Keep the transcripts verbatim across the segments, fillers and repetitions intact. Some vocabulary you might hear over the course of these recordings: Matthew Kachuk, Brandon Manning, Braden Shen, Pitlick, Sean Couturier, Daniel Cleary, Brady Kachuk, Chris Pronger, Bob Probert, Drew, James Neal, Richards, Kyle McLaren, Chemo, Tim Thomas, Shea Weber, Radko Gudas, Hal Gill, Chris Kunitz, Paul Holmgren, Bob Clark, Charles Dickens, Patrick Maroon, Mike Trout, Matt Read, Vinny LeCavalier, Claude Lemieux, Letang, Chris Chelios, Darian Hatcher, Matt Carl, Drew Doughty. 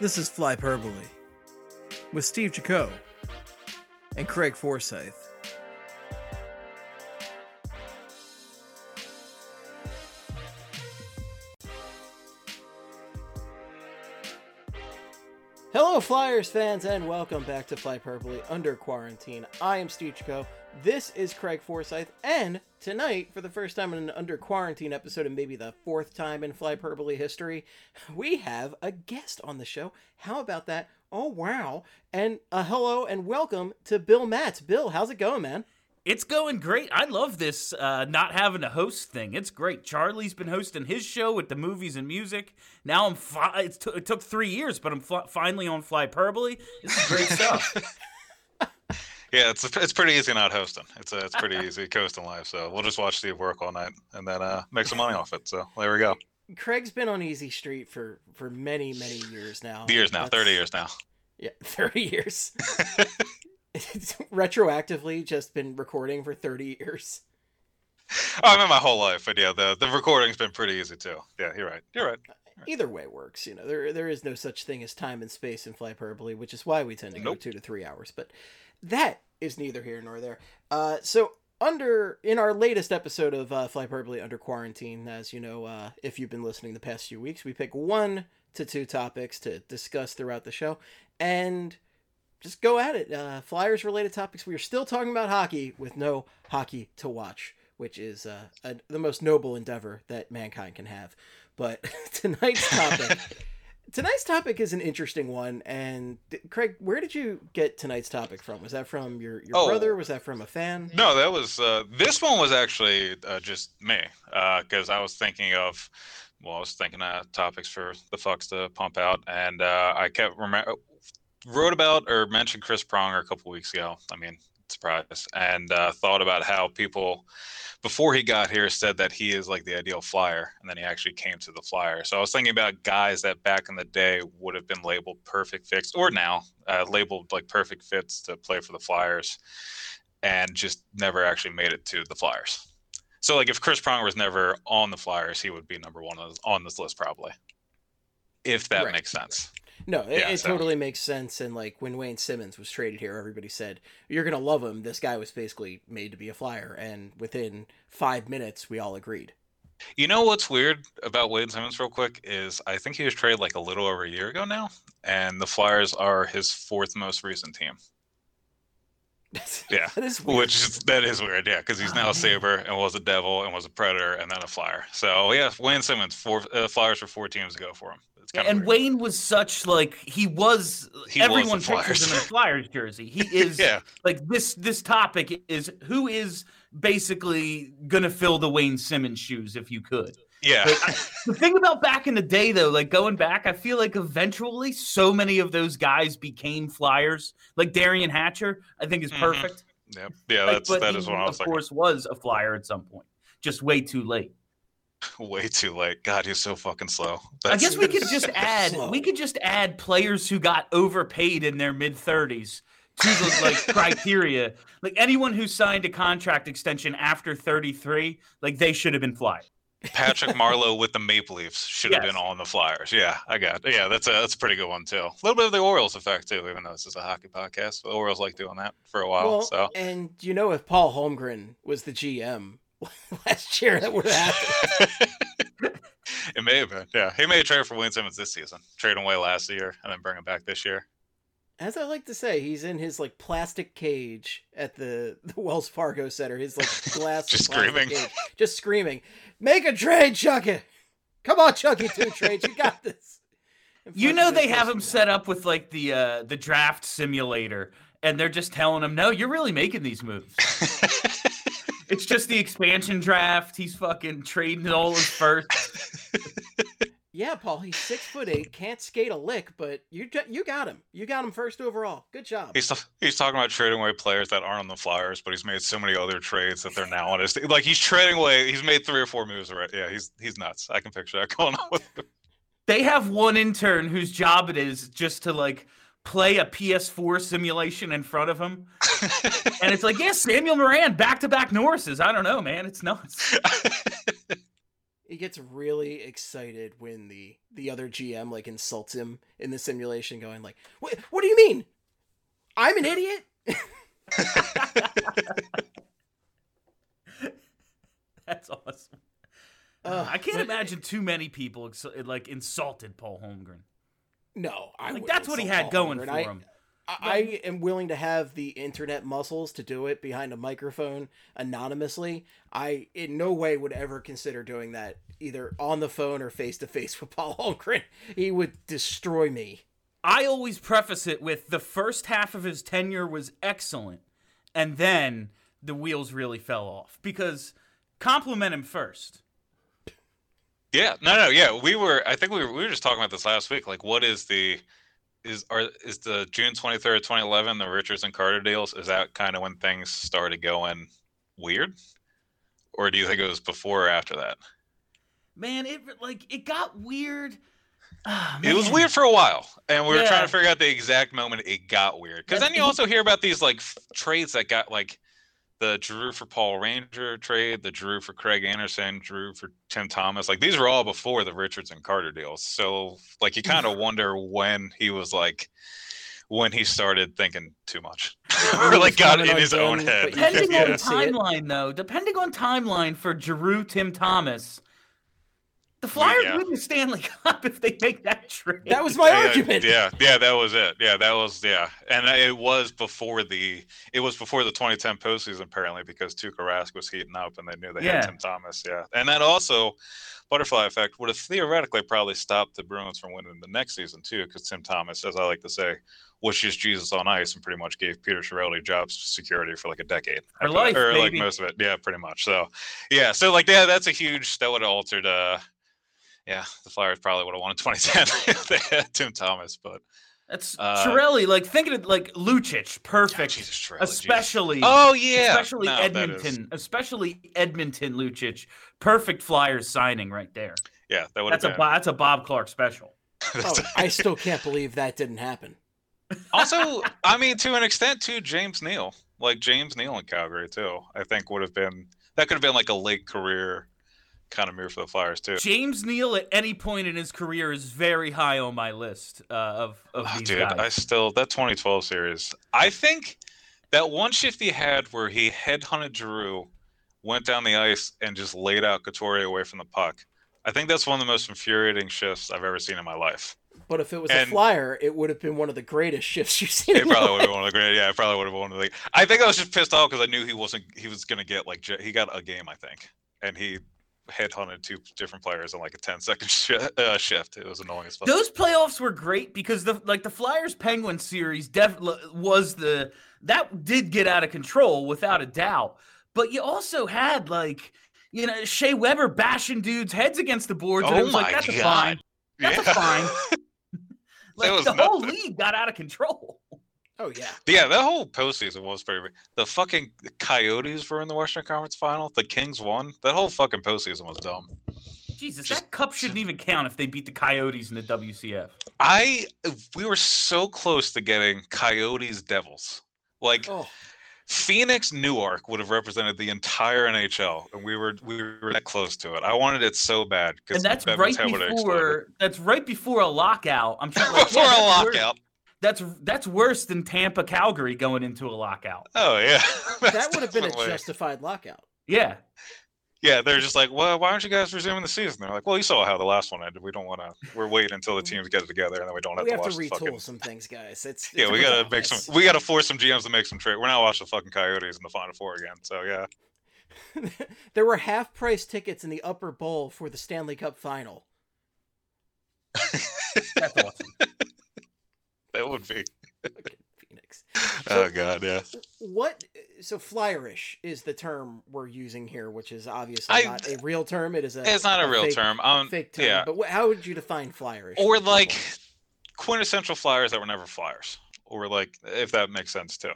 This is Flyperbole with Steve Jaco and Craig Forsyth. Hello, Flyers fans, and welcome back to Flyperbole Under Quarantine. I am Steve Jaco. This is Craig Forsyth, and tonight, for the first time in an Under Quarantine episode, and maybe the fourth time in Flyperbole history, we have a guest on the show. How about that? Oh, wow. And a hello and welcome to Bill Matz. Bill, how's it going, man? It's going great. I love this uh, not having a host thing. It's great. Charlie's been hosting his show with the movies and music. Now I'm fi- it, t- it took three years, but I'm fl- finally on Flyperbole. This is great stuff. Yeah, it's it's pretty easy not hosting. It's a, it's pretty easy coasting live. So we'll just watch Steve work all night and then uh, make some money off it. So there we go. Craig's been on Easy Street for, for many, many years now. Years now, That's, thirty years now. Yeah, thirty years. It's retroactively just been recording for thirty years. Oh, I mean, my whole life, but yeah, the, the recording's been pretty easy too. Yeah, you're right. You're right. You're right. Either way works, you know. There there is no such thing as time and space in Flyperbole, which is why we tend to nope. go two to three hours. But that is neither here nor there. Uh, so under in our latest episode of uh, Flyperbole Under Quarantine, as you know, uh, if you've been listening the past few weeks, we pick one to two topics to discuss throughout the show, and just go at it. Uh, Flyers-related topics. We are still talking about hockey with no hockey to watch, which is uh, a, the most noble endeavor that mankind can have. But tonight's topic, tonight's topic is an interesting one. And Craig, where did you get tonight's topic from? Was that from your, your oh, brother? Was that from a fan? No, that was uh, this one was actually uh, just me because uh, I was thinking of. Well, I was thinking of topics for the fucks to pump out, and uh, I kept remember. wrote about or mentioned Chris Pronger a couple weeks ago. I mean, surprise. And uh, thought about how people, before he got here, said that he is like the ideal Flyer. And then he actually came to the Flyer. So I was thinking about guys that back in the day would have been labeled perfect fits or now uh, labeled like perfect fits to play for the Flyers and just never actually made it to the Flyers. So like if Chris Pronger was never on the Flyers, he would be number one on this list probably. If that right. makes sense. No, it, yeah, it so. totally makes sense. And like when Wayne Simmons was traded here, everybody said, you're going to love him. This guy was basically made to be a Flyer. And within five minutes, we all agreed. You know what's weird about Wayne Simmons real quick is I think he was traded like a little over a year ago now. And the Flyers are his fourth most recent team. Yeah, that is weird. Which is, that is weird. Yeah, because he's now a Saber and was a Devil and was a Predator and then a Flyer. So yeah, Wayne Simmons, four uh, Flyers were four teams ago for him. It's kind yeah, of and weird. Wayne was such like he was. He everyone was pictures him in a Flyers jersey. He is yeah. like this. This topic is who is basically gonna fill the Wayne Simmons shoes if you could. Yeah. I, the thing about back in the day, though, like going back, I feel like eventually so many of those guys became Flyers. Like Darian Hatcher, I think is perfect. Mm-hmm. Yep. Yeah, like, that's, that is what I was thinking. Of course, was a Flyer at some point. Just way too late. Way too late. God, he's so fucking slow. That's, I guess we could just add slow. we could just add players who got overpaid in their mid thirties to the like criteria. Like anyone who signed a contract extension after thirty-three, like they should have been Flyers. Patrick Marleau with the Maple Leafs should yes. have been on the Flyers. Yeah, I got it. Yeah, that's a that's a pretty good one, too. A little bit of the Orioles effect, too, even though this is a hockey podcast. The Orioles like doing that for a while. Well, so. And, you know, if Paul Holmgren was the G M last year, that would have happened. It may have been, yeah. He made a trade for Wayne Simmons this season. Trade him away last year and then bring him back this year. As I like to say, he's in his, like, plastic cage at the, the Wells Fargo Center. His, like, glass Just screaming. Cage, just screaming. Make a trade, Chucky! Come on, Chucky, two trades. You got this. You know they have him set up with, like, the uh, the draft simulator, and they're just telling him, no, you're really making these moves. It's just the expansion draft. He's fucking trading all his firsts. Yeah, Paul, he's six foot eight, can't skate a lick, but you you got him. You got him first overall. Good job. He's he's talking about trading away players that aren't on the Flyers, but he's made so many other trades that they're now on his team. Like he's trading away. He's made three or four moves already. Yeah, he's he's nuts. I can picture that going on with him. They have one intern whose job it is just to like play a P S four simulation in front of him. And it's like, yeah, Samuel Morin, back-to-back Norrises. I don't know, man. It's nuts. He gets really excited when the, the other G M, like, insults him in the simulation, going like, what, what do you mean? I'm an idiot? That's awesome. Uh, I can't imagine too many people, like, insulted Paul Holmgren. No, I like that's what he had Paul going Holmgren. for him. I, I, I am willing to have the internet muscles to do it behind a microphone anonymously. I in no way would ever consider doing that either on the phone or face to face with Paul Holmgren. He would destroy me. I always preface it with the first half of his tenure was excellent, and then the wheels really fell off, because compliment him first. Yeah, no, no, yeah. We were, I think we were, we were just talking about this last week. Like, what is the, is are is the June twenty-third, twenty eleven, the Richards and Carter deals? Is that kind of when things started going weird, or do you think it was before or after that? Man, it like it got weird. Oh, it was weird for a while, and we were yeah. trying to figure out the exact moment it got weird. Because then you also hear about these like f- trades that got like. The Drew for Paul Ranger trade, the Drew for Craig Anderson, Drew for Tim Thomas. Like, these were all before the Richards and Carter deals. So, like, you kind of wonder when he was, like, when he started thinking too much. Or, like, got in his own head. Depending yeah. on timeline, though, depending on timeline for Drew, Tim Thomas, the Flyers yeah. win the Stanley Cup if they make that trade. That was my yeah, argument. Yeah, yeah, that was it. Yeah, that was yeah, and it was before the it was before the twenty ten postseason apparently, because Tuukka Rask was heating up and they knew they yeah. had Tim Thomas. Yeah, and that also butterfly effect would have theoretically probably stopped the Bruins from winning the next season too, because Tim Thomas, as I like to say, was just Jesus on ice and pretty much gave Peter Chiarelli job security for like a decade. Her life, or baby. Like most of it. Yeah, pretty much. So yeah, so like yeah, that's a huge that would have altered. Uh, Yeah, the Flyers probably would have won in twenty ten if they had Tim Thomas, but that's uh, Chiarelli. Like thinking of like Lucic, perfect, oh, Jesus, Chiarelli, especially. Jesus. Oh yeah, especially no, Edmonton, especially Edmonton Lucic, perfect Flyers signing right there. Yeah, that would. That's been. a that's a Bob Clark special. Oh, I still can't believe that didn't happen. Also, I mean, to an extent, too, James Neal, like James Neal in Calgary too, I think would have been that could have been like a late career. Kind of move for the Flyers too. James Neal at any point in his career is very high on my list uh, of of oh, these dude, guys. I still that twenty twelve series. I think that one shift he had where he headhunted Drew, went down the ice and just laid out Katori away from the puck. I think that's one of the most infuriating shifts I've ever seen in my life. But if it was and, a Flyer, it would have been one of the greatest shifts you've seen. It in probably would have been one of the greatest. Yeah, it probably would have been one of the. I think I was just pissed off because I knew he wasn't. He was gonna get like he got a game, I think, and he. Headhunted two different players in like a ten second sh- uh, shift. It was annoying as fuck. Those playoffs were great because the like the Flyers Penguins series def- was the that did get out of control without a doubt. But you also had like you know Shea Weber bashing dudes heads against the boards. Oh and it was my like, that's God. a fine. That's yeah. a fine. Like was the nothing. Whole league got out of control. Oh yeah. Yeah, that whole postseason was pretty big. The fucking Coyotes were in the Western Conference Final. The Kings won. That whole fucking postseason was dumb. Jesus, Just, that cup shouldn't even count if they beat the Coyotes in the W C F. I we were so close to getting Coyotes Devils. Like oh. Phoenix Newark would have represented the entire N H L, and we were we were that close to it. I wanted it so bad because that's right before that's right before a lockout. I'm trying like, before yeah, a lockout. Weird. That's that's worse than Tampa Calgary going into a lockout. Oh yeah, that would have been a justified lockout. Yeah, yeah. They're just like, well, why aren't you guys resuming the season? They're like, well, you saw how the last one ended. We don't want to. We're waiting until the teams get it together, and then we don't have we to have watch. We have to retool fucking... some things, guys. It's, it's yeah. We gotta office. make some. We gotta force some G Ms to make some trade. We're not watching the fucking Coyotes in the Final Four again. So yeah. There were half price tickets in the upper bowl for the Stanley Cup Final. That's awesome. That would be Phoenix. So, oh God, yeah. What? So Flyerish is the term we're using here, which is obviously I, not a real term. It is a. It's not a, a real fake, term. Um, fake term. Yeah. But wh- how would you define Flyerish? Or like quintessential Flyers that were never Flyers, or like if that makes sense too.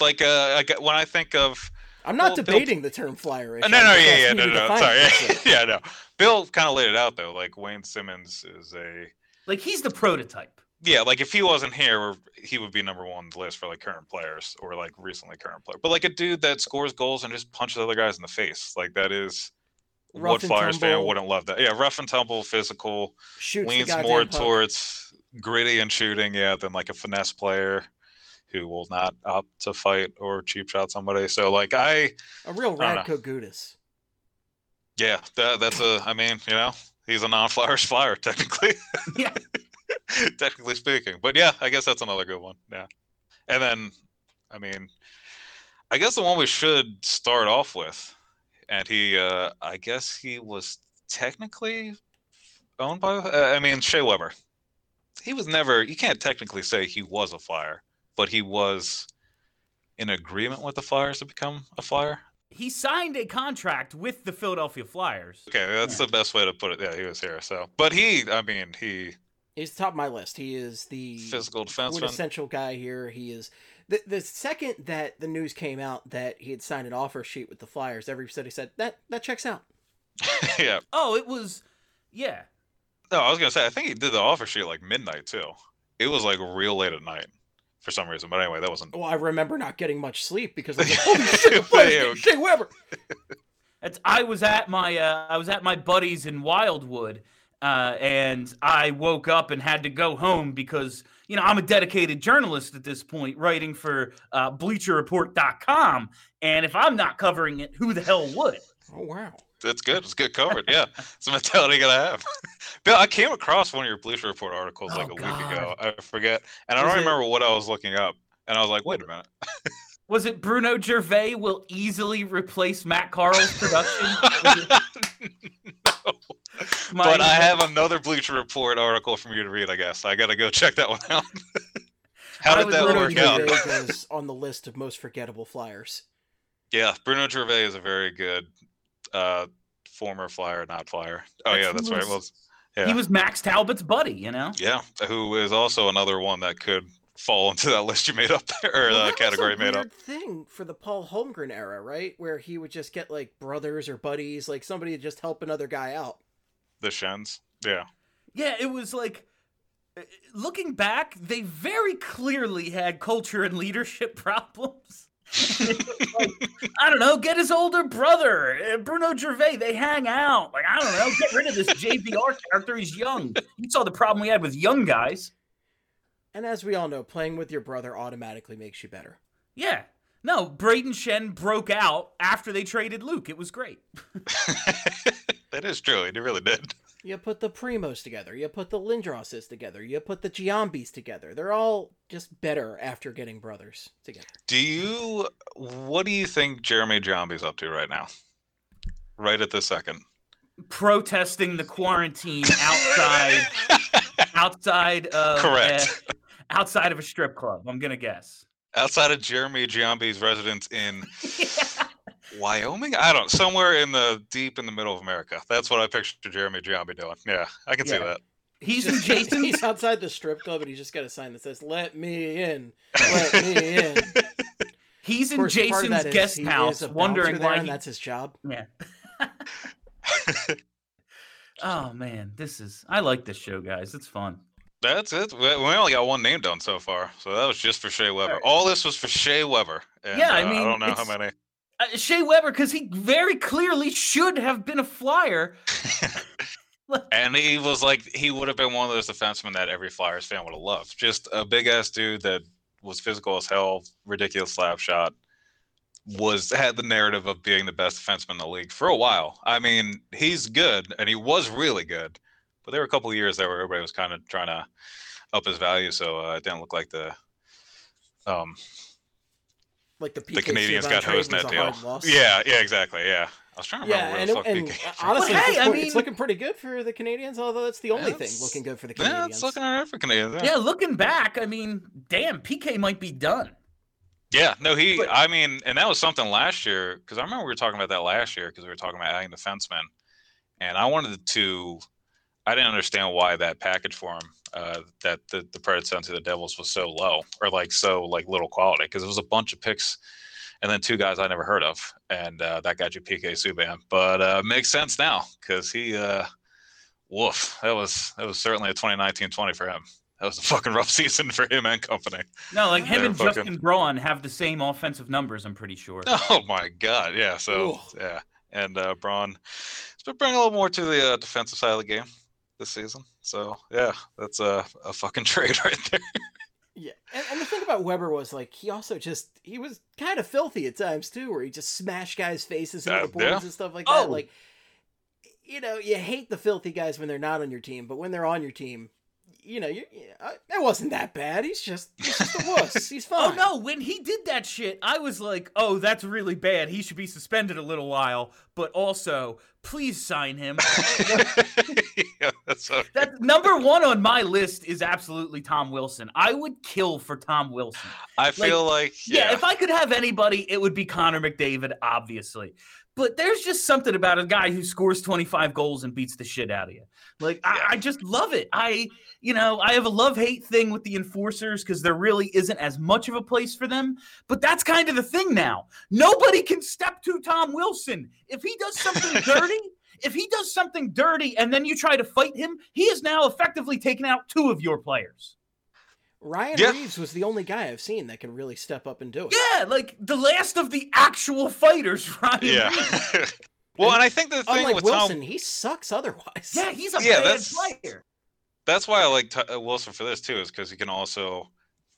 Like uh, I, when I think of. I'm not well, debating Bill... the term Flyerish. No, no, no yeah, yeah, no, no, no. Sorry, yeah, no. Bill kind of laid it out though. Like Wayne Simmons is a. Like he's the prototype. Yeah, like if he wasn't here, he would be number one on the list for like current players or like recently current player. But like a dude that scores goals and just punches other guys in the face, like that is rough what Flyers tumble. Fan wouldn't love that. Yeah, rough and tumble, physical, shoots leans more towards gritty and shooting, yeah, than like a finesse player who will not opt to fight or cheap shot somebody. So like I a real Radko Gudas. Yeah, that, that's a. I mean, you know, he's a non-Flyers Flyer technically. Yeah. Technically speaking, but yeah, I guess that's another good one. Yeah, and then, I mean, I guess the one we should start off with, and he, uh, I guess he was technically owned by. Uh, I mean, Shea Weber. He was never. You can't technically say he was a Flyer, but he was in agreement with the Flyers to become a Flyer. He signed a contract with the Philadelphia Flyers. Okay, that's yeah. the best way to put it. Yeah, he was here. So, but he, I mean, he. He's top of my list. He is the physical defenseman, essential guy here. He is the the second that the news came out that he had signed an offer sheet with the Flyers. Every city said that that checks out. Yeah. Oh, it was. Yeah. No, I was gonna say I think he did the offer sheet like midnight too. It was like real late at night for some reason. But anyway, that wasn't. Well, I remember not getting much sleep because like, holy shit, the Shea Weber. That's I was at my uh, I was at my buddies in Wildwood. Uh, and I woke up and had to go home because, you know, I'm a dedicated journalist at this point, writing for uh, Bleacher Report dot com. And if I'm not covering it, who the hell would? Oh, wow. That's good. It's good covered. Yeah. It's a mentality you got to have. Bill, I came across one of your Bleacher Report articles oh, like a God. week ago. I forget. And was I don't it... remember what I was looking up. And I was like, wait a minute. Was it Bruno Gervais will easily replace Matt Carl's production? No. My but I have another Bleacher Report article from you to read, I guess. I got to go check that one out. How did that work out? Bruno Gervais is on the list of most forgettable Flyers. Yeah, Bruno Gervais is a very good uh, former Flyer, not Flyer. Oh, that's yeah, that's right. Well, yeah. He was Max Talbot's buddy, you know? Yeah, who is also another one that could fall into that list you made up there, or well, that category made up. Thing for the Paul Holmgren era, right? Where he would just get like brothers or buddies, like somebody to just help another guy out. The Shens, yeah. Yeah, it was like, looking back, they very clearly had culture and leadership problems. Like, I don't know, get his older brother, Bruno Gervais, they hang out. Like, I don't know, get rid of this J V R character, he's young. You saw the problem we had with young guys. And as we all know, playing with your brother automatically makes you better. Yeah. No, Braden Shen broke out after they traded Luke. It was great. That is true. It really did. You put the Primos together. You put the Lindrosses together. You put the Giambis together. They're all just better after getting brothers together. Do you... What do you think Jeremy Giambi's up to right now? Right at this second. Protesting the quarantine outside... outside of... Correct. A, outside of a strip club, I'm going to guess. Outside of Jeremy Giambi's residence in... Yeah. Wyoming? I don't. Somewhere in the deep in the middle of America. That's what I picture Jeremy Giambi doing. Yeah, I can yeah. see that. He's in Jason. He's outside the strip club, and he's just got a sign that says "Let me in, let me in." He's in course, Jason's guest is, house, wondering why. He... And that's his job. Yeah. Oh man, this is. I like this show, guys. It's fun. That's it. We only got one name done so far, so that was just for Shea Weber. All, right. All this was for Shea Weber. And, yeah, I mean, uh, I don't know it's... how many. Uh, Shea Weber, because he very clearly should have been a Flyer. And he was like, he would have been one of those defensemen that every Flyers fan would have loved. Just a big-ass dude that was physical as hell, ridiculous slap shot, was had the narrative of being the best defenseman in the league for a while. I mean, he's good, and he was really good. But there were a couple of years there where everybody was kind of trying to up his value, so uh, it didn't look like the... um. Like the, P K C the Canadians got hosed in that deal. Yeah, yeah, exactly. Yeah, I was trying to yeah, remember where and, the fuck and honestly, well, hey, I mean, it's looking pretty good for the Canadians. Although that's the only that's, thing looking good for the Canadians. Yeah, it's looking alright for Canadians. Yeah. yeah, looking back, I mean, damn, P K might be done. Yeah, no, he. But, I mean, and that was something last year because I remember we were talking about that last year because we were talking about adding defensemen, and I wanted to. I didn't understand why that package for him, uh, that the, the predecessor to the Devils was so low or like so like little quality because it was a bunch of picks and then two guys I never heard of. And uh, that got you P K Subban. But uh makes sense now because he, uh, woof, that was that was certainly a twenty nineteen twenty for him. That was a fucking rough season for him and company. No, like him They're and fucking... Justin Braun have the same offensive numbers, I'm pretty sure. Oh my god, yeah. So Ooh. yeah, and uh, Braun has been bringing a little more to the uh, defensive side of the game this season. So yeah, that's a, a fucking trade right there. Yeah, and, and the thing about Weber was, like, he also just, he was kind of filthy at times, too, where he just smashed guys' faces into uh, the boards yeah. and stuff like that. Oh. Like, you know, you hate the filthy guys when they're not on your team, but when they're on your team, you know, you, you know it wasn't that bad. He's just, he's just a wuss. He's fine. Oh, no, when he did that shit, I was like, oh, that's really bad. He should be suspended a little while, but also, please sign him. Yeah, that's okay. That number one on my list is absolutely Tom Wilson. I would kill for Tom Wilson. I feel like, like yeah. yeah, if I could have anybody, it would be Connor McDavid, obviously. But there's just something about a guy who scores twenty-five goals and beats the shit out of you. Like, yeah. I, I just love it. I, you know, I have a love-hate thing with the enforcers because there really isn't as much of a place for them. But that's kind of the thing now. Nobody can step to Tom Wilson. If he does something dirty, if he does something dirty and then you try to fight him, he has now effectively taken out two of your players. Ryan yeah. Reeves was the only guy I've seen that can really step up and do it. Yeah, like the last of the actual fighters, Ryan yeah. Reeves. Well, and, and I think the thing with Wilson, Tom... he sucks otherwise. Yeah, he's a yeah, bad that's, player. That's why I like T- Wilson for this, too, is because he can also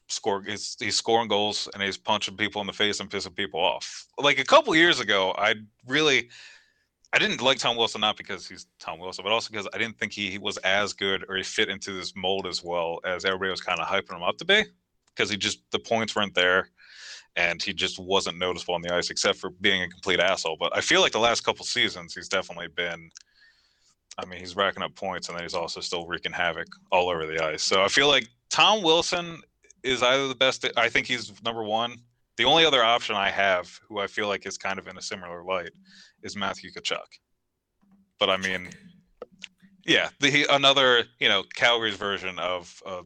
score. He's, he's scoring goals and he's punching people in the face and pissing people off. Like a couple years ago, I really... I didn't like Tom Wilson, not because he's Tom Wilson, but also because I didn't think he, he was as good or he fit into this mold as well as everybody was kind of hyping him up to be, because he just, the points weren't there and he just wasn't noticeable on the ice except for being a complete asshole. But I feel like the last couple seasons he's definitely been, I mean, he's racking up points and then he's also still wreaking havoc all over the ice. So I feel like Tom Wilson is either the best, I think he's number one. The only other option I have, who I feel like is kind of in a similar light, is Matthew Kachuk. But I mean, yeah, the, another, you know, Calgary's version of a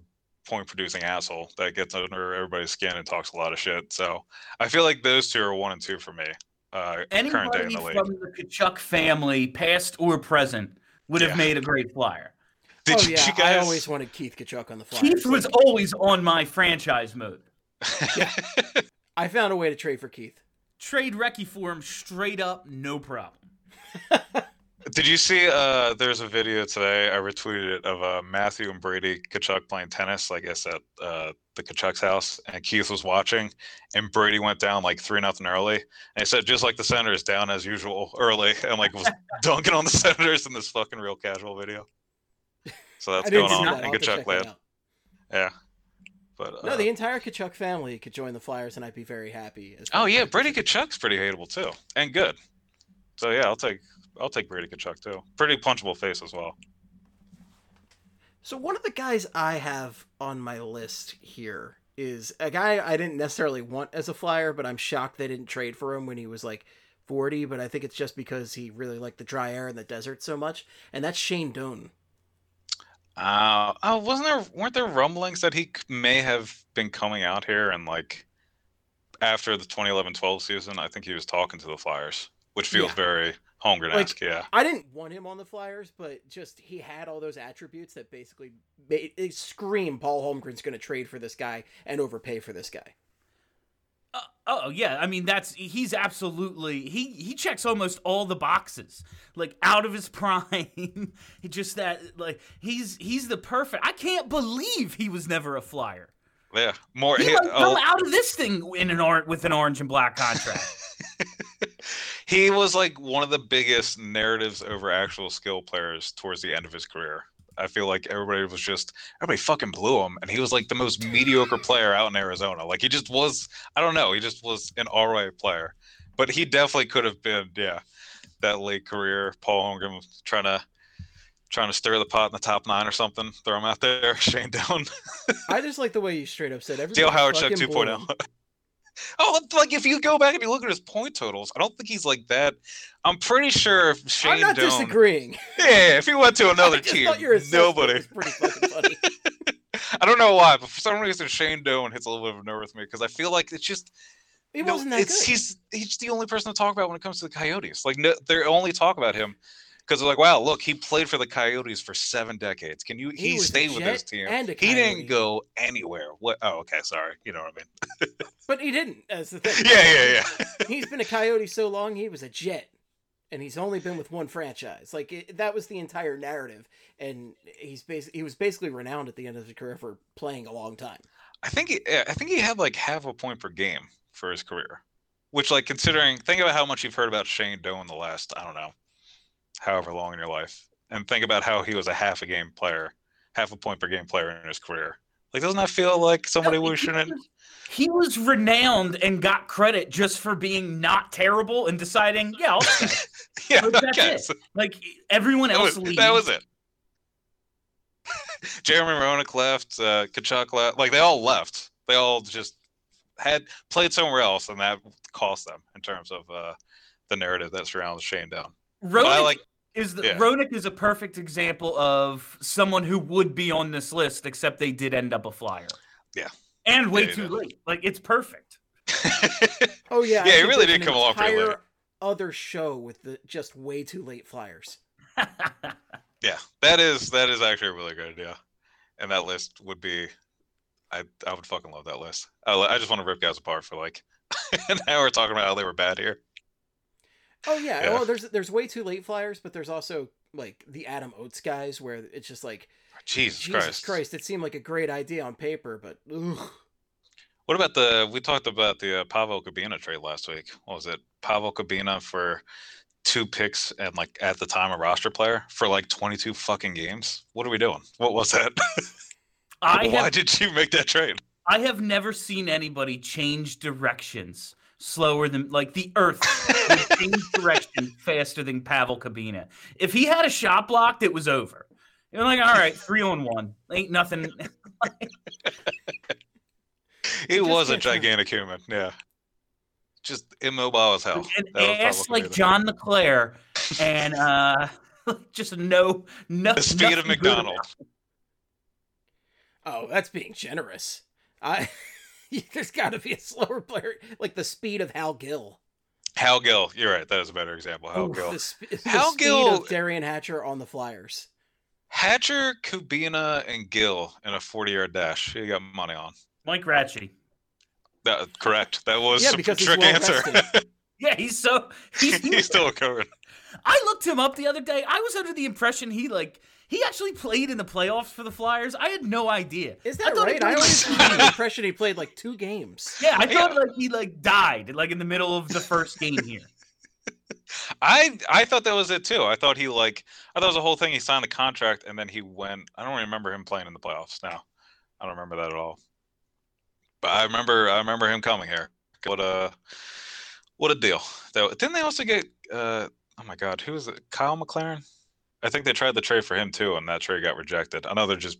point-producing asshole that gets under everybody's skin and talks a lot of shit. So I feel like those two are one and two for me. Uh, Anybody current day in the from league. The Kachuk family, past or present, would have yeah. made a great Flyer. Did oh, you, yeah, you guys... I always wanted Keith Kachuk on the Flyer. Keith was always on my franchise mode. Yeah. I found a way to trade for Keith. Trade Recce for him straight up, no problem. Did you see uh, there's a video today, I retweeted it, of uh, Matthew and Brady Kachuk playing tennis, I guess, at uh, the Kachuk's house, and Keith was watching, and Brady went down like three nothing early, and he said, just like the Senators, down as usual early, and like was dunking on the Senators in this fucking real casual video. So that's going on that. In Kachuk land. Yeah. But, no, uh, the entire Kachuk family could join the Flyers, and I'd be very happy. As oh yeah, Brady Kachuk's pretty hateable too, and good. So yeah, I'll take I'll take Brady Kachuk too. Pretty punchable face as well. So one of the guys I have on my list here is a guy I didn't necessarily want as a Flyer, but I'm shocked they didn't trade for him when he was like forty. But I think it's just because he really liked the dry air and the desert so much, and that's Shane Doan. Uh, oh, wasn't there? Weren't there rumblings that he may have been coming out here and like after the twenty eleven twelve season? I think he was talking to the Flyers, which feels yeah. very Holmgren-esque. Like, yeah, I didn't want him on the Flyers, but just he had all those attributes that basically made it scream Paul Holmgren's going to trade for this guy and overpay for this guy. Uh, oh yeah, I mean that's he's absolutely he he checks almost all the boxes, like out of his prime. Just that like he's he's the perfect. I can't believe he was never a Flyer. Yeah, more he like, oh. out of this thing in an art with an orange and black contract. He was like one of the biggest narratives over actual skill players towards the end of his career. I feel like everybody was just, everybody fucking blew him. And he was like the most mediocre player out in Arizona. Like he just was, I don't know. He just was an all right player, but he definitely could have been, yeah, that late career. Paul Holmgren was trying to, trying to stir the pot in the top nine or something. Throw him out there. Shane Doan. I just like the way you straight up said everything. Dale Howard Chuck two point oh. Oh, like if you go back and you look at his point totals, I don't think he's like that. I'm pretty sure Shane I'm not Doan, disagreeing. Yeah, if he went to another I just team, thought your nobody. Was pretty fucking funny. I don't know why, but for some reason Shane Doan hits a little bit of a nerve with me because I feel like it's just he no, wasn't that it's, good. He's he's the only person to talk about when it comes to the Coyotes. Like no, they only talk about him because they're like, wow, look, he played for the Coyotes for seven decades. Can you? He, he stayed with his team. And he didn't go anywhere. What? Oh, okay, sorry. You know what I mean? But he didn't. That's the thing. Yeah, yeah, yeah. He's been a Coyote so long, he was a Jet, and he's only been with one franchise. Like it, that was the entire narrative, and he's basically he was basically renowned at the end of his career for playing a long time. I think he, I think he had like half a point per game for his career, which, like, considering, think about how much you've heard about Shane Doan the last, I don't know, however long in your life, and think about how he was a half a game player, half a point per game player in his career. Like, doesn't that feel like somebody no, we shouldn't? He was renowned and got credit just for being not terrible and deciding, yeah, I'll stay. Yeah, but that's okay. It. Like, everyone else leaves. That was it. Jeremy Roenick left, uh, Kachuk left. Like, they all left. They all just had played somewhere else, and that cost them in terms of uh, the narrative that surrounds Shane Doan. Roenick, like, is the, yeah. Roenick is a perfect example of someone who would be on this list, except they did end up a Flyer. Yeah. And way yeah, too yeah. late. Like, it's perfect. Oh, yeah. Yeah, it really did come along pretty late. Other show with the just way too late Flyers. Yeah, that is that is actually a really good idea. And that list would be... I, I would fucking love that list. I, I just want to rip guys apart for like an hour talking about how they were bad here. Oh yeah. yeah. Well, there's there's way too late Flyers, but there's also like the Adam Oates guys where it's just like Jesus, Jesus Christ. Christ, it seemed like a great idea on paper, but ugh. What about the? We talked about the uh, Pavel Kubina trade last week. What was it? Pavel Kubina for two picks and like at the time a roster player for like twenty-two fucking games. What are we doing? What was that? I Why have, did you make that trade? I have never seen anybody change directions slower than, like, the earth change direction faster than Pavel Kubina. If he had a shot blocked, it was over. You're like, all right, three on one. Ain't nothing. He was a gigantic human, yeah. Just immobile as hell. An ass like John LeClaire and uh, just no, no. The speed of McDonald. Oh, that's being generous. I there's got to be a slower player, like the speed of Hal Gill. Hal Gill, you're right. That is a better example. Hal Ooh, Gill. The sp- the Hal speed Gill of Darian Hatcher on the Flyers. Hatcher, Kubina, and Gill in a forty-yard dash. You got money on Mike Ratchey. That correct. That was yeah, some trick answer. Yeah, he's so he's, he's, he's still recovering. I looked him up the other day. I was under the impression he like. He actually played in the playoffs for the Flyers. I had no idea. Is that I right? I always had the impression he played like two games. Yeah, I thought yeah. like he like died like in the middle of the first game here. I I thought that was it too. I thought he like I thought it was a whole thing. He signed the contract and then he went. I don't remember him playing in the playoffs. No, I don't remember that at all. But I remember I remember him coming here. What a what a deal. Though didn't they also get? Uh, oh my God, who was it? Kyle McLaren. I think they tried the trade for him, too, and that trade got rejected. Another just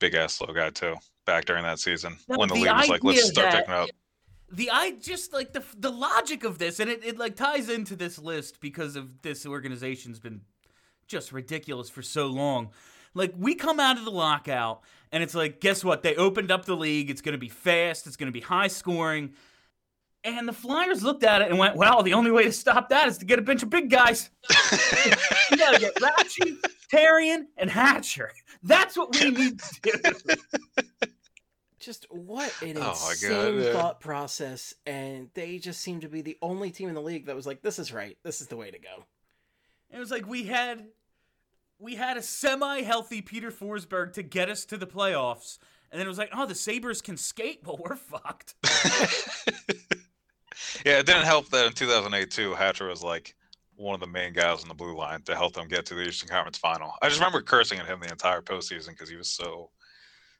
big-ass slow guy, too, back during that season now, when the, the league was like, let's start that, picking up. The I just, like, the the logic of this, and it, it, like, ties into this list because of this organization's been just ridiculous for so long. Like, we come out of the lockout, and it's like, guess what? They opened up the league. It's going to be fast. It's going to be high-scoring. And the Flyers looked at it and went, well, the only way to stop that is to get a bunch of big guys. We got to get Ratchey, Tarian, and Hatcher. That's what we need to do. Just what an oh insane God, thought process. And they just seemed to be the only team in the league that was like, this is right. This is the way to go. It was like we had we had a semi-healthy Peter Forsberg to get us to the playoffs. And then it was like, oh, the Sabres can skate, but we're fucked. Yeah, it didn't help that in two thousand eight, too, Hatcher was, like, one of the main guys on the blue line to help them get to the Eastern Conference Final. I just remember cursing at him the entire postseason because he was so,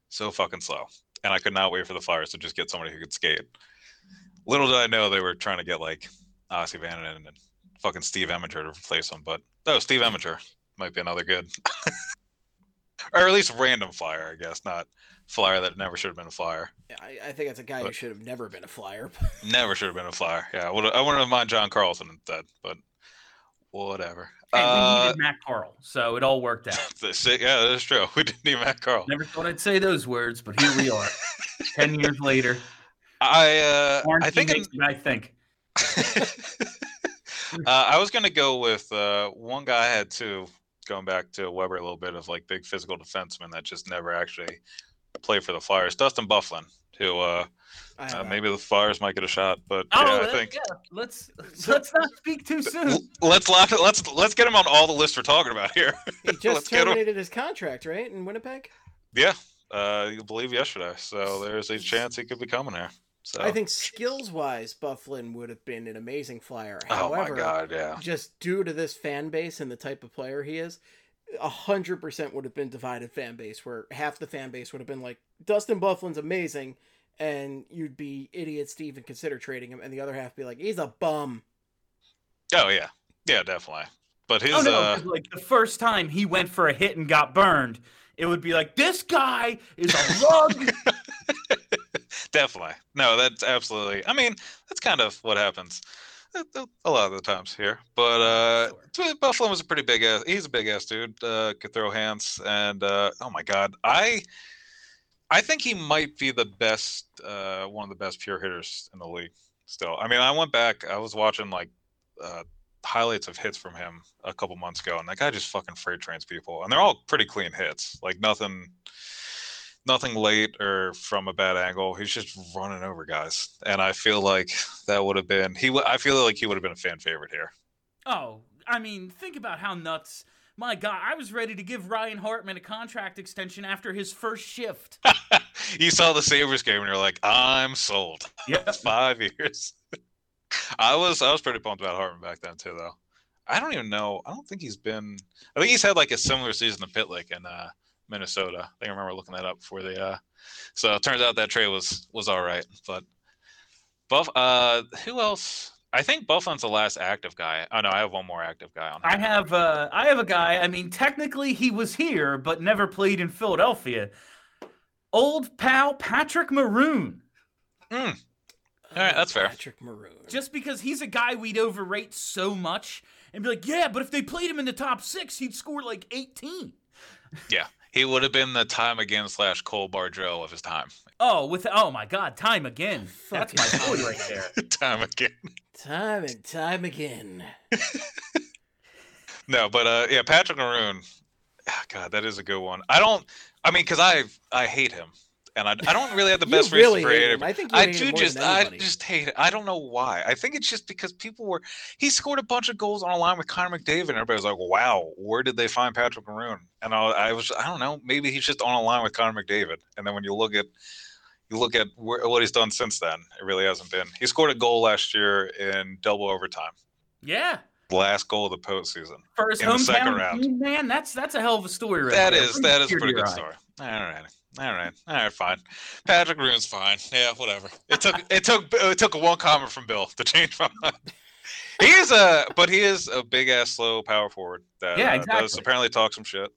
so fucking slow. And I could not wait for the Flyers to just get somebody who could skate. Little did I know they were trying to get, like, Ossie Vannin and fucking Steve Emacher to replace him. But, no, Steve Emacher might be another good... Or at least random Flyer, I guess, not Flyer that never should have been a Flyer. Yeah, I, I think that's a guy but, who should have never been a Flyer. Never should have been a Flyer. Yeah, I wouldn't have mind John Carlson instead, but whatever. And uh, we needed Matt Carl, so it all worked out. Yeah, that's true. We didn't need Matt Carl. Never thought I'd say those words, but here we are, ten years later. I uh, I think I think. Uh, I was going to go with uh, one guy I had too, going back to Weber a little bit, of like big physical defenseman that just never actually played for the Flyers. Dustin Byfuglien, who uh, uh, maybe the Flyers might get a shot, but oh, yeah, I think yeah. let's let's not speak too soon. Let's let's let's get him on all the lists we're talking about here. He just terminated his contract, right, in Winnipeg? Yeah, uh, you believe yesterday. So there's a chance he could be coming here. So. I think skills-wise, Byfuglien would have been an amazing Flyer. However, oh my God, yeah. just due to this fan base and the type of player he is, one hundred percent would have been divided fan base, where half the fan base would have been like, Dustin Byfuglien's amazing, and you'd be idiots to even consider trading him, and the other half be like, he's a bum. Oh, yeah. Yeah, definitely. But his... Oh, no, uh... like the first time he went for a hit and got burned, it would be like, this guy is a rug... Definitely. No, that's absolutely. I mean, that's kind of what happens a lot of the times here. But uh, sure. Byfuglien was a pretty big ass. He's a big ass dude. Uh, could throw hands. And uh, oh my God, I I think he might be the best, uh, one of the best pure hitters in the league. Still, I mean, I went back. I was watching like uh, highlights of hits from him a couple months ago, and that guy just fucking freight trains people, and they're all pretty clean hits. Like nothing. Nothing late or from a bad angle. He's just running over guys, and I feel like that would have been he. I feel like he would have been a fan favorite here. Oh, I mean, think about how nuts! My God, I was ready to give Ryan Hartman a contract extension after his first shift. You saw the Sabres game, and you're like, "I'm sold." Yep. five years. I was I was pretty pumped about Hartman back then too, though. I don't even know. I don't think he's been. I think he's had like a similar season to Pitlick and. uh Minnesota. I think I remember looking that up for the uh so it turns out that trade was was all right. But Buff uh who else? I think Byfuglien's the last active guy. Oh no, I have one more active guy on. I have uh I have a guy. I mean, technically he was here but never played in Philadelphia. Old pal Patrick Maroon. Mm. All right, that's fair. Patrick Maroon. Just because he's a guy we'd overrate so much and be like, yeah, but if they played him in the top six, he'd score like eighteen. Yeah. He would have been the time again slash Cole Bardreau of his time. Oh, with oh my God, time again. That's my boy right there. Time again. Time and time again. No, but uh, yeah, Patrick Maroon. Oh, God, that is a good one. I don't. I mean, because I I hate him, and I, I don't really have the best reason really for hate him. him. I think you I hate do him more just than I just hate it. I don't know why. I think it's just because people were. He scored a bunch of goals on a line with Connor McDavid, and everybody was like, "Wow, where did they find Patrick Maroon?" And I, I was, I don't know, maybe he's just on a line with Connor McDavid. And then when you look at, you look at where, what he's done since then, it really hasn't been. He scored a goal last year in double overtime. Yeah. Last goal of the postseason. First in the second round. Team, man, that's that's a hell of a story. Right that there. is that is a pretty good eye. story. All right, all right, all right, fine. Patrick Maroon's fine. Yeah, whatever. It took it took it took one comment from Bill to change my mind. He is a, but he is a big ass slow power forward that yeah, exactly. uh, does apparently talk some shit.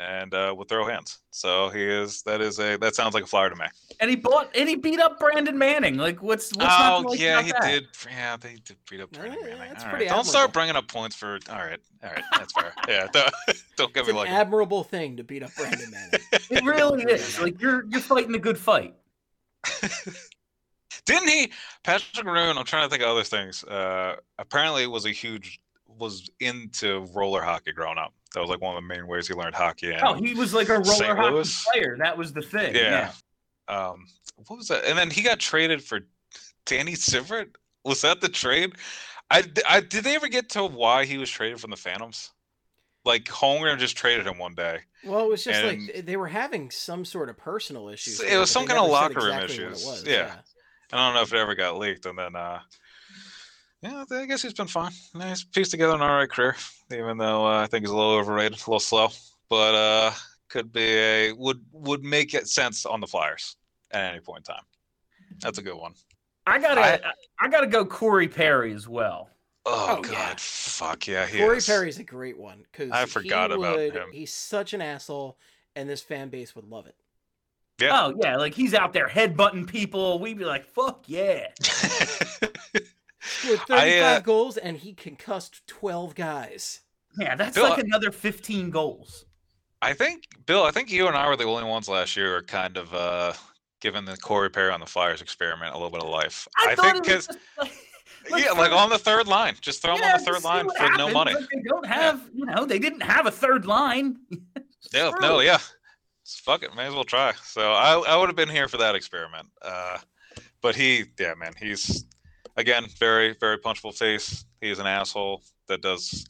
And uh, will throw hands. So he is. That is a. That sounds like a Flyer to me. And he bought. And he beat up Brandon Manning. Like what's? what's oh not yeah, he that? did. Yeah, they did beat up Brandon yeah, Manning. That's all right. Don't admirable. start bringing up points for. All right, all right, that's fair. Yeah, don't, don't get it's me like an admirable thing to beat up Brandon Manning. It really is. Like you're you're fighting a good fight. Didn't he? Patrick Maroon. I'm trying to think of other things. Uh, apparently was a huge. was into roller hockey growing up. That was like one of the main ways he learned hockey. And oh, he was like a roller Saint hockey Louis. player. That was the thing. Yeah. yeah. Um, what was that? And then he got traded for Danny Sivert. Was that the trade? I, I did they ever get to why he was traded from the Phantoms? Like Holmgren just traded him one day. Well, it was just and like they were having some sort of personal issues. It was some kind of locker room exactly issues. Was, yeah. yeah. And I don't know if it ever got leaked. And then, uh, yeah, I guess he's been fine. He's pieced together an all right career, even though uh, I think he's a little overrated, a little slow. But uh, could be a would would make it sense on the Flyers at any point in time. That's a good one. I gotta I, I gotta go Corey Perry as well. Oh, oh God, yeah. fuck yeah, he Corey is. Perry's a great one because I forgot he about would, him. He's such an asshole, and this fan base would love it. Yeah. Oh yeah, like he's out there headbutting people. We'd be like, fuck yeah. With thirty-five I, uh, goals, and he concussed twelve guys. Yeah, that's Bill, like another fifteen goals. I think, Bill, I think you and I were the only ones last year who were kind of uh, giving the Corey Perry on the Flyers experiment a little bit of life. I, I think because Let's yeah, like on the third line. Just throw yeah, them on the third line for happens. No money. Like they don't have, yeah. you know, they didn't have a third line. yeah, true. no, yeah. It's, fuck it, may as well try. So I, I would have been here for that experiment. Uh, but he, yeah, man, he's again very, very punchable face. He's an asshole that does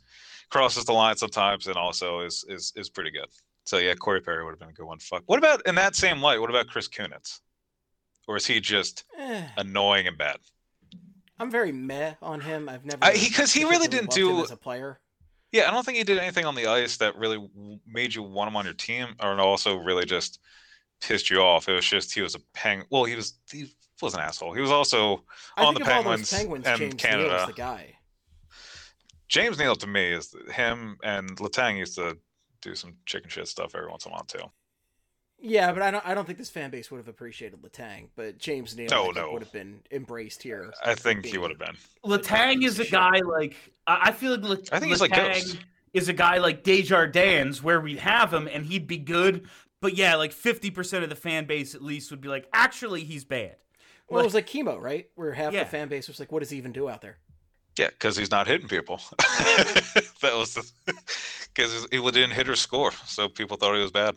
crosses the line sometimes, and also is is is pretty good. So yeah, Corey Perry would have been a good one. Fuck. What about in that same light? What about Chris Kunitz? Or is he just annoying and bad? I'm very meh on him. I've never because he, he really didn't do as a player. Yeah, I don't think he did anything on the ice that really w- made you want him on your team, or also really just pissed you off. It was just he was a Penguin. Well, he was he was an asshole. He was also I on the Penguins, Penguins and James Canada. Neal is the guy. James Neal to me is him, and Letang used to do some chicken shit stuff every once in a while too. Yeah, but I don't. I don't think this fan base would have appreciated Letang. But James Neal no, no. would have been embraced here. I think he would have been. Letang is a guy like I feel like. Le- I think he's like Ghost. Is a guy like Desjardins where we'd have him and he'd be good. But yeah, like fifty percent of the fan base at least would be like, actually, he's bad. Well, like, it was like chemo, right? Where half yeah. the fan base was like, what does he even do out there? Yeah, because he's not hitting people. That was the because he didn't hit or score, so people thought he was bad.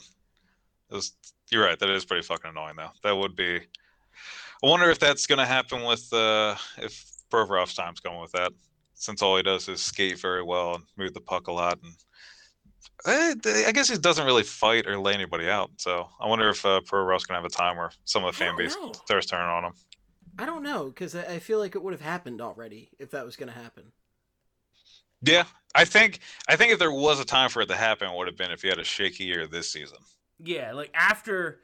It was, you're right. That is pretty fucking annoying, though. That would be. I wonder if that's going to happen with uh, if Provorov's time's going with that, since all he does is skate very well and move the puck a lot, and I, I guess he doesn't really fight or lay anybody out. So I wonder if uh, Provorov's going to have a time where some of the fan base starts turning on him. I don't know, because I feel like it would have happened already if that was going to happen. Yeah, I think I think if there was a time for it to happen, it would have been if he had a shaky year this season. Yeah, like after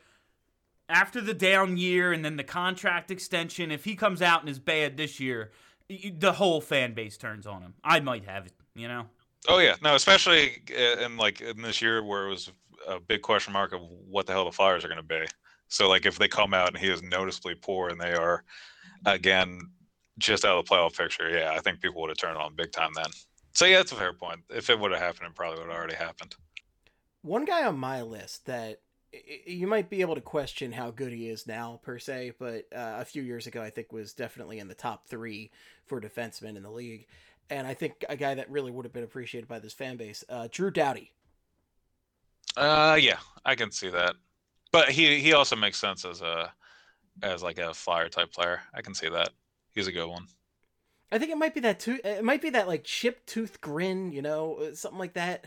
after the down year and then the contract extension, if he comes out and is bad this year, the whole fan base turns on him. I might have it, you know? Oh, yeah. No, especially in like in this year where it was a big question mark of what the hell the Flyers are going to be. So, like, if they come out and he is noticeably poor and they are, again, just out of the playoff picture, yeah, I think people would have turned on big time then. So, yeah, that's a fair point. If it would have happened, it probably would have already happened. One guy on my list that you might be able to question how good he is now, per se, but uh, a few years ago, I think was definitely in the top three for defensemen in the league. And I think a guy that really would have been appreciated by this fan base, uh, Drew Doughty. Uh, yeah, I can see that. But he, he also makes sense as a as like a Flyer type player. I can see that. He's a good one. I think it might be that too. It might be that like chip tooth grin, you know, something like that.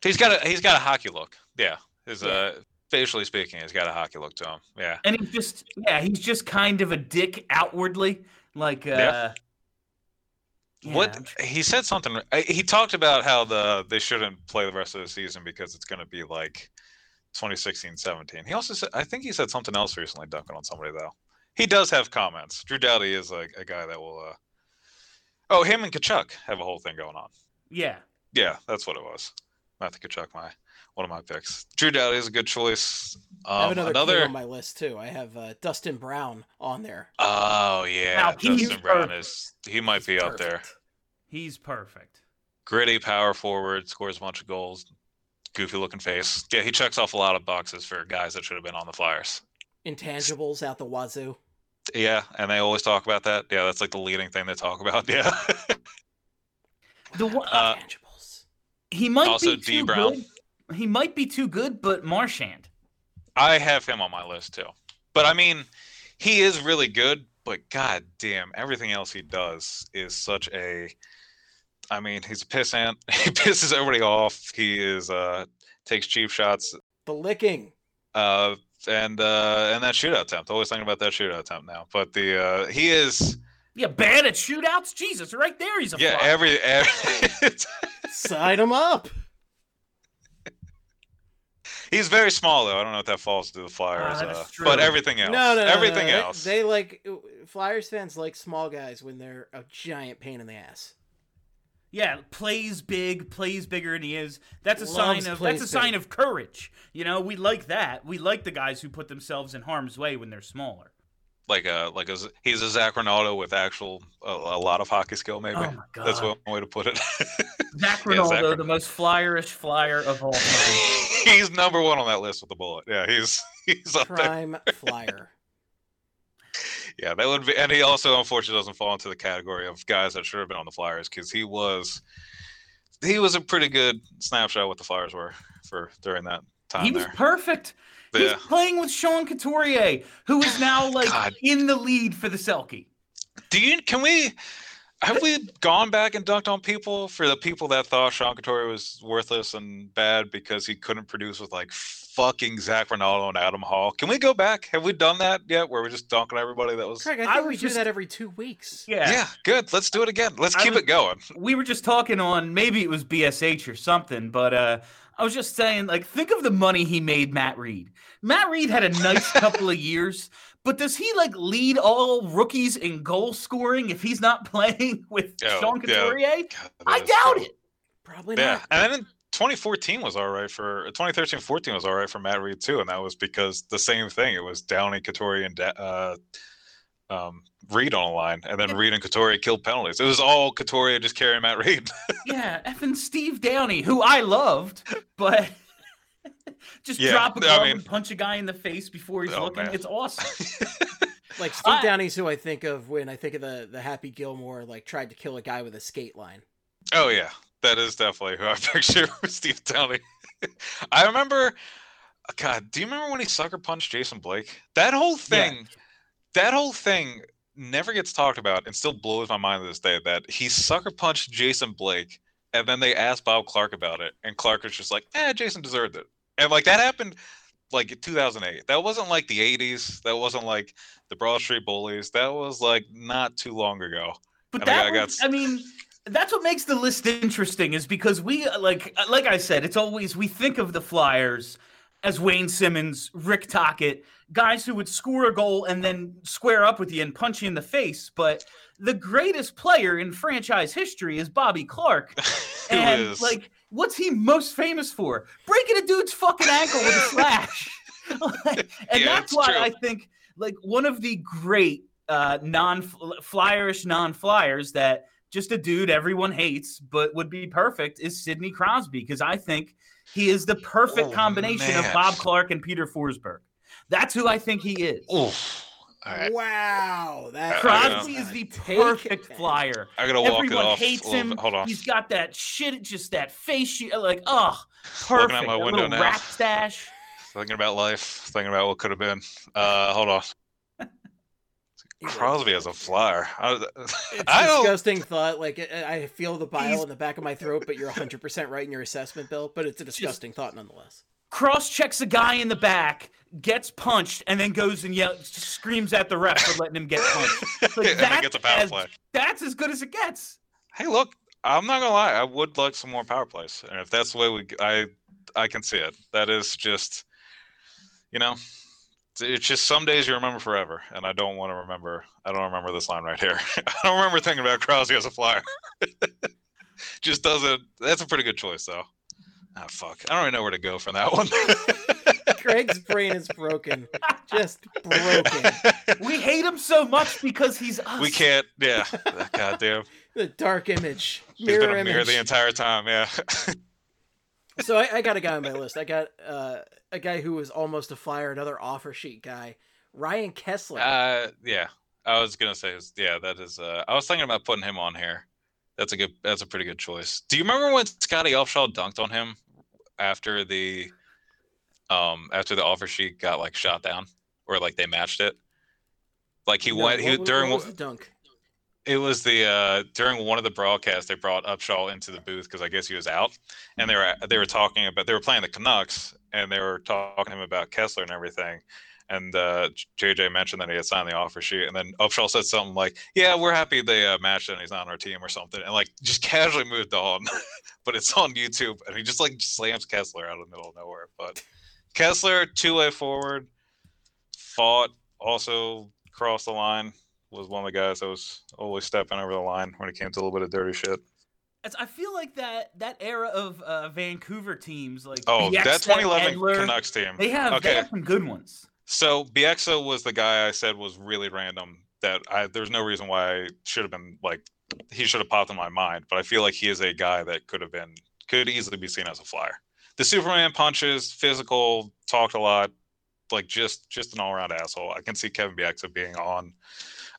He's got a he's got a hockey look. Yeah, his yeah. uh facially speaking, he's got a hockey look to him. Yeah, and he's just yeah he's just kind of a dick outwardly. Like uh, yeah. Yeah. What he said something. He talked about how the they shouldn't play the rest of the season because it's going to be like twenty sixteen seventeen. He also said, I think he said something else recently, dunking on somebody, though. He does have comments. Drew Doughty is a, a guy that will... Uh... Oh, him and Kachuk have a whole thing going on. Yeah. Yeah, that's what it was. Matthew Kachuk, my one of my picks. Drew Doughty is a good choice. Um, I have another, another... on my list, too. I have uh, Dustin Braun on there. Oh, yeah. Now, Dustin Braun perfect. is... He might he's be perfect. up there. He's perfect. Gritty power forward, scores a bunch of goals. Goofy-looking face. Yeah, he checks off a lot of boxes for guys that should have been on the Flyers. Intangibles out the wazoo. Yeah, and they always talk about that. Yeah, that's like the leading thing they talk about. Yeah. the one, uh, intangibles. He might also be too D. Brown. Good. He might be too good, but Marchand. I have him on my list too. But I mean, he is really good. But goddamn, everything else he does is such a. I mean, he's a pissant. He pisses everybody off. He is uh, takes cheap shots. The licking. Uh, and uh, and that shootout attempt. Always thinking about that shootout attempt now. But the uh, he is. Yeah, bad at shootouts. Jesus, right there, he's a. Yeah, flop. every, every... Sign him up. He's very small though. I don't know if that falls to the Flyers, uh, uh, but everything else. No, no, no everything no, no. else. They, they like Flyers fans like small guys when they're a giant pain in the ass. Yeah, plays big, plays bigger than he is. That's a Loves sign of that's a big. sign of courage. You know, we like that. We like the guys who put themselves in harm's way when they're smaller. Like a like a he's a Zach Rinaldo with actual a, a lot of hockey skill. Maybe oh my God. That's one way to put it. Zach Rinaldo, yeah, Zach Rinaldo, the most Flyerish Flyer of all. He's number one on that list with the bullet. Yeah, he's he's up prime there. Flyer. Yeah, that would be, and he also unfortunately doesn't fall into the category of guys that should have been on the Flyers, because he was he was a pretty good snapshot of what the Flyers were for during that time. He was there. Perfect. Yeah. He's playing with Sean Couturier, who is now like God. in the lead for the Selkie. Do you can we have we gone back and dunked on people for the people that thought Sean Couturier was worthless and bad because he couldn't produce with like fucking Zach Rinaldo and Adam Hall? Can we go back? Have we done that yet? Where we're just dunking everybody that was. Craig, I think I we do just... that every two weeks. Yeah. Yeah. Good. Let's do it again. Let's I keep was... it going. We were just talking on maybe it was B S H or something, but uh, I was just saying like think of the money he made Matt Reid. Matt Reid had a nice couple of years. But does he, like, lead all rookies in goal scoring if he's not playing with oh, Sean Couturier? Yeah. God, I doubt cool. it. Probably yeah. not. And then twenty fourteen was all right for – twenty thirteen fourteen was all right for Matt Reid, too, and that was because the same thing. It was Downey, Couturier, and uh, um, Reid on a line, and then yeah. Reid and Couturier killed penalties. It was all Couturier just carrying Matt Reid. yeah, effing Steve Downey, who I loved, but – Just yeah, drop a glove I mean, and punch a guy in the face before he's oh, looking. Man. It's awesome. Like Steve I, Downey's who I think of when I think of the, the Happy Gilmore, like tried to kill a guy with a skate line. Oh yeah, that is definitely who I picture with Steve Downey. I remember, God, do you remember when he sucker punched Jason Blake? That whole thing, yeah. that whole thing never gets talked about and still blows my mind to this day that he sucker punched Jason Blake and then they asked Bob Clark about it and Clark was just like, eh, Jason deserved it. And, like, that happened, like, in two thousand eight. That wasn't, like, the eighties. That wasn't, like, the Broad Street Bullies. That was, like, not too long ago. But and that I, got, was, I mean, that's what makes the list interesting is because we, like, like I said, it's always we think of the Flyers as Wayne Simmons, Rick Tocchet, guys who would score a goal and then square up with you and punch you in the face. But the greatest player in franchise history is Bobby Clark. and, is. like... What's he most famous for? Breaking a dude's fucking ankle with a slash. like, and yeah, that's why true. I think like one of the great uh, non-Flyerish non-Flyers that just a dude everyone hates but would be perfect is Sidney Crosby because I think he is the perfect oh, combination man. of Bob Clark and Peter Forsberg. That's who I think he is. Oof. All right. Wow, that Crosby is the perfect Flyer. I gotta walk Everyone it off. Hates him. Hold on. He's got that shit, just that face. Like, oh, perfect. Looking out my a window now. Rat stash. Thinking about life. Thinking about what could have been. Uh, hold on. Crosby as a Flyer. I, it's I a disgusting thought. Like, I feel the bile in the back of my throat, but you're one hundred percent right in your assessment, Bill. But it's a disgusting just, thought nonetheless. Cross-checks a guy in the back, gets punched, and then goes and yells, screams at the ref for letting him get punched. Like, and that's, gets a power as, play. That's as good as it gets. Hey, look, I'm not going to lie. I would like some more power plays. And if that's the way we – I I can see it. That is just – you know, it's just some days you remember forever. And I don't want to remember – I don't remember this line right here. I don't remember thinking about Crosby as a Flyer. Just doesn't – that's a pretty good choice, though. Oh, fuck. I don't even know where to go from that one. Craig's brain is broken. Just broken. We hate him so much because he's us. We can't. Yeah. Goddamn. The dark image. Mirror he's been a image. Mirror the entire time. Yeah. So I, I got a guy on my list. I got uh, a guy who was almost a Flyer, another offer sheet guy. Ryan Kesler. Uh, yeah. I was going to say, yeah, that is. Uh, I was thinking about putting him on here. That's a good. That's a pretty good choice. Do you remember when Scotty Offshaw dunked on him after the, um, after the offer sheet got like shot down, or like they matched it? Like he no, went he what, during what was the dunk. It was the uh, during one of the broadcasts they brought Upshaw into the booth because I guess he was out, and they were they were talking about they were playing the Canucks and they were talking to him about Kesler and everything. And uh, J J mentioned that he had signed the offer sheet, and then Upshaw said something like, "Yeah, we're happy they uh, matched it, and he's not on our team or something," and like just casually moved on. But it's on YouTube, and he just like slams Kesler out of the middle of nowhere. But Kesler, two-way forward, fought, also crossed the line, was one of the guys that was always stepping over the line when it came to a little bit of dirty shit. I feel like that that era of uh, Vancouver teams, like oh, B X, that twenty eleven Edler, Canucks team, they have okay. they have some good ones. So B X O was the guy I said was really random that I, there's no reason why I should have been like, he should have popped in my mind, but I feel like he is a guy that could have been, could easily be seen as a Flyer. The Superman punches, physical, talked a lot, like just just an all-around asshole. I can see Kevin Bieksa being on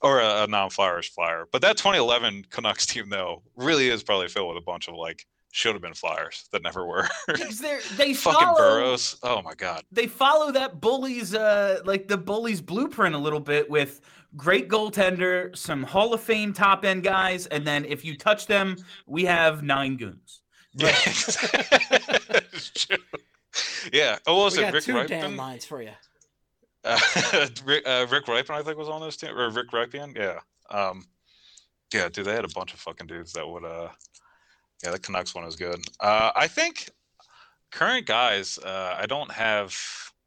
or a, a non-Flyers Flyer. But that twenty eleven Canucks team, though, really is probably filled with a bunch of, like, should have been Flyers that never were. They follow, fucking Burrows. Oh my God. They follow that bullies, uh, like the bullies blueprint a little bit with great goaltender, some Hall of Fame top end guys, and then if you touch them, we have nine goons. Right. Yeah. Oh, was it Rick Ripian? Damn lines for you. Uh, Rick, uh, Rick Ripian, I think, was on this team, or Rick Ripian. Yeah. Um, yeah, dude, they had a bunch of fucking dudes that would. Uh, Yeah, the Canucks one is good. Uh, I think current guys, uh, I don't have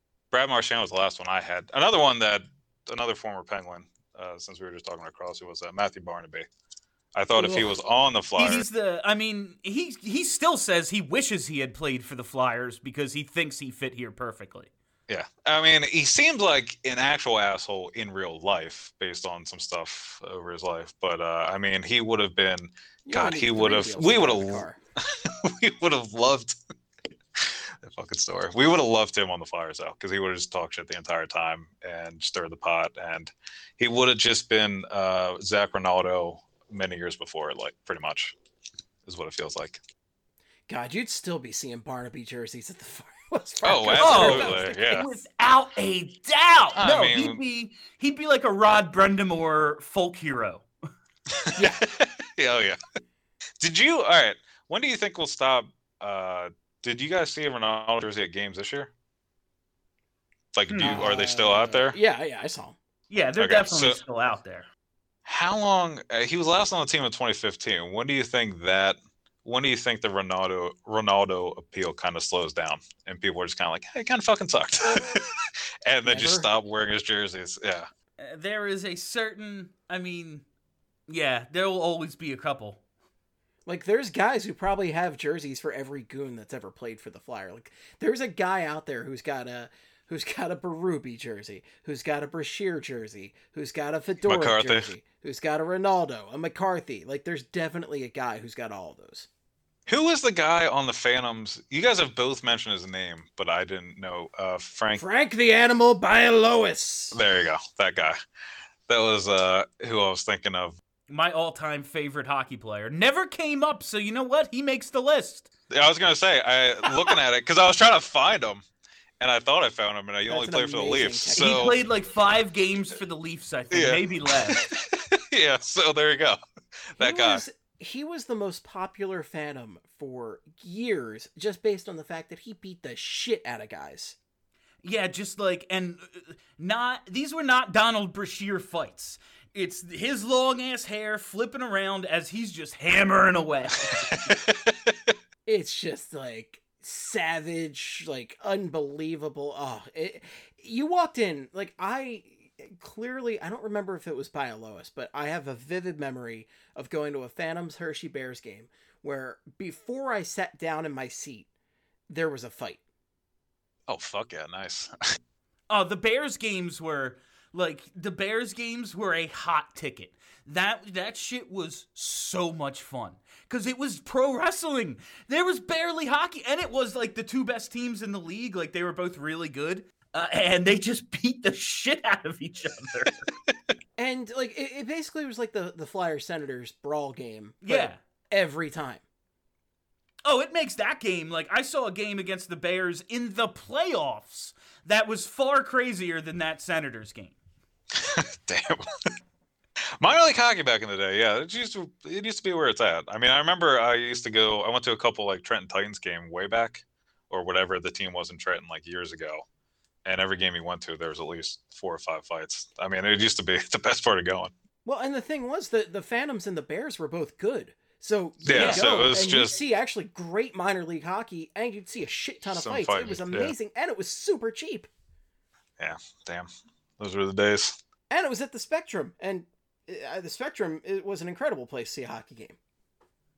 – Brad Marchand was the last one I had. Another one that – another former Penguin, uh, since we were just talking about Crosby, was uh, Matthew Barnaby. I thought if he was on the Flyers – He's the – I mean, he, he still says he wishes he had played for the Flyers because he thinks he fit here perfectly. Yeah. I mean, he seemed like an actual asshole in real life based on some stuff over his life. But, uh, I mean, he would have been – God, he would have – we would have – we would have loved – that fucking story. We would have loved him on the Flyers, though, because he would have just talked shit the entire time and stirred the pot. And he would have just been uh, Zach Rinaldo many years before, like, pretty much is what it feels like. God, you'd still be seeing Barnaby jerseys at the Flyers. Oh, absolutely! Yeah, without a doubt. I no, mean, he'd be he'd be like a Rod Brendamore folk hero. Yeah, yeah, oh, yeah. Did you? All right. When do you think we'll stop? Uh, did you guys see Ronaldo jersey at games this year? Like, do you, uh, are they still out there? Yeah, yeah, I saw them. Yeah, they're okay, definitely so, still out there. How long? Uh, he was last on the team in twenty fifteen. When do you think that? When do you think the Ronaldo Ronaldo appeal kind of slows down and people are just kind of like, hey, it kind of fucking sucked, and then Never. just stop wearing his jerseys? Yeah, uh, there is a certain. I mean, yeah, there will always be a couple. Like, there's guys who probably have jerseys for every goon that's ever played for the Flyer. Like, there's a guy out there who's got a who's got a Berube jersey, who's got a Brashear jersey, who's got a Fedora McCarthy. jersey, who's got a Rinaldo, a McCarthy. Like, there's definitely a guy who's got all of those. Who is the guy on the Phantoms? You guys have both mentioned his name, but I didn't know. Uh, Frank. Frank the Animal Bialowis. There you go. That guy. That was uh, who I was thinking of. My all-time favorite hockey player. Never came up, so you know what? He makes the list. I was going to say, I looking at it, because I was trying to find him, and I thought I found him, and he That's only played for the Leafs. So... He played like five games for the Leafs, I think. Yeah. Maybe less. Yeah, so there you go. That he guy. Was... He was the most popular Phantom for years, just based on the fact that he beat the shit out of guys. Yeah, just like, and not, these were not Donald Brashear fights. It's his long ass hair flipping around as he's just hammering away. It's just like savage, like unbelievable. Oh, it, you walked in, like I... Clearly, I don't remember if it was Bialowis, but I have a vivid memory of going to a Phantoms Hershey Bears game where before I sat down in my seat, there was a fight. Oh, fuck yeah, nice. Oh, the Bears games were, like, the Bears games were a hot ticket. That that shit was so much fun because it was pro wrestling. There was barely hockey, and it was, like, the two best teams in the league. Like, they were both really good. Uh, and they just beat the shit out of each other. And, like, it, it basically was like the, the Flyers-Senators brawl game. Yeah. Every time. Oh, it makes that game. Like, I saw a game against the Bears in the playoffs that was far crazier than that Senators game. Damn. Minor league hockey back in the day, yeah. It used to, it used to be where it's at. I mean, I remember I used to go, I went to a couple, like, Trenton Titans game way back, or whatever the team was in Trenton, like, years ago. And every game he went to, there was at least four or five fights. I mean, it used to be the best part of going. Well, and the thing was that the Phantoms and the Bears were both good. So yeah, you so it was and just you'd see actually great minor league hockey, and you'd see a shit ton of fights. Fighting. It was amazing, yeah. And it was super cheap. Yeah, damn, those were the days. And it was at the Spectrum, and the Spectrum it was an incredible place to see a hockey game.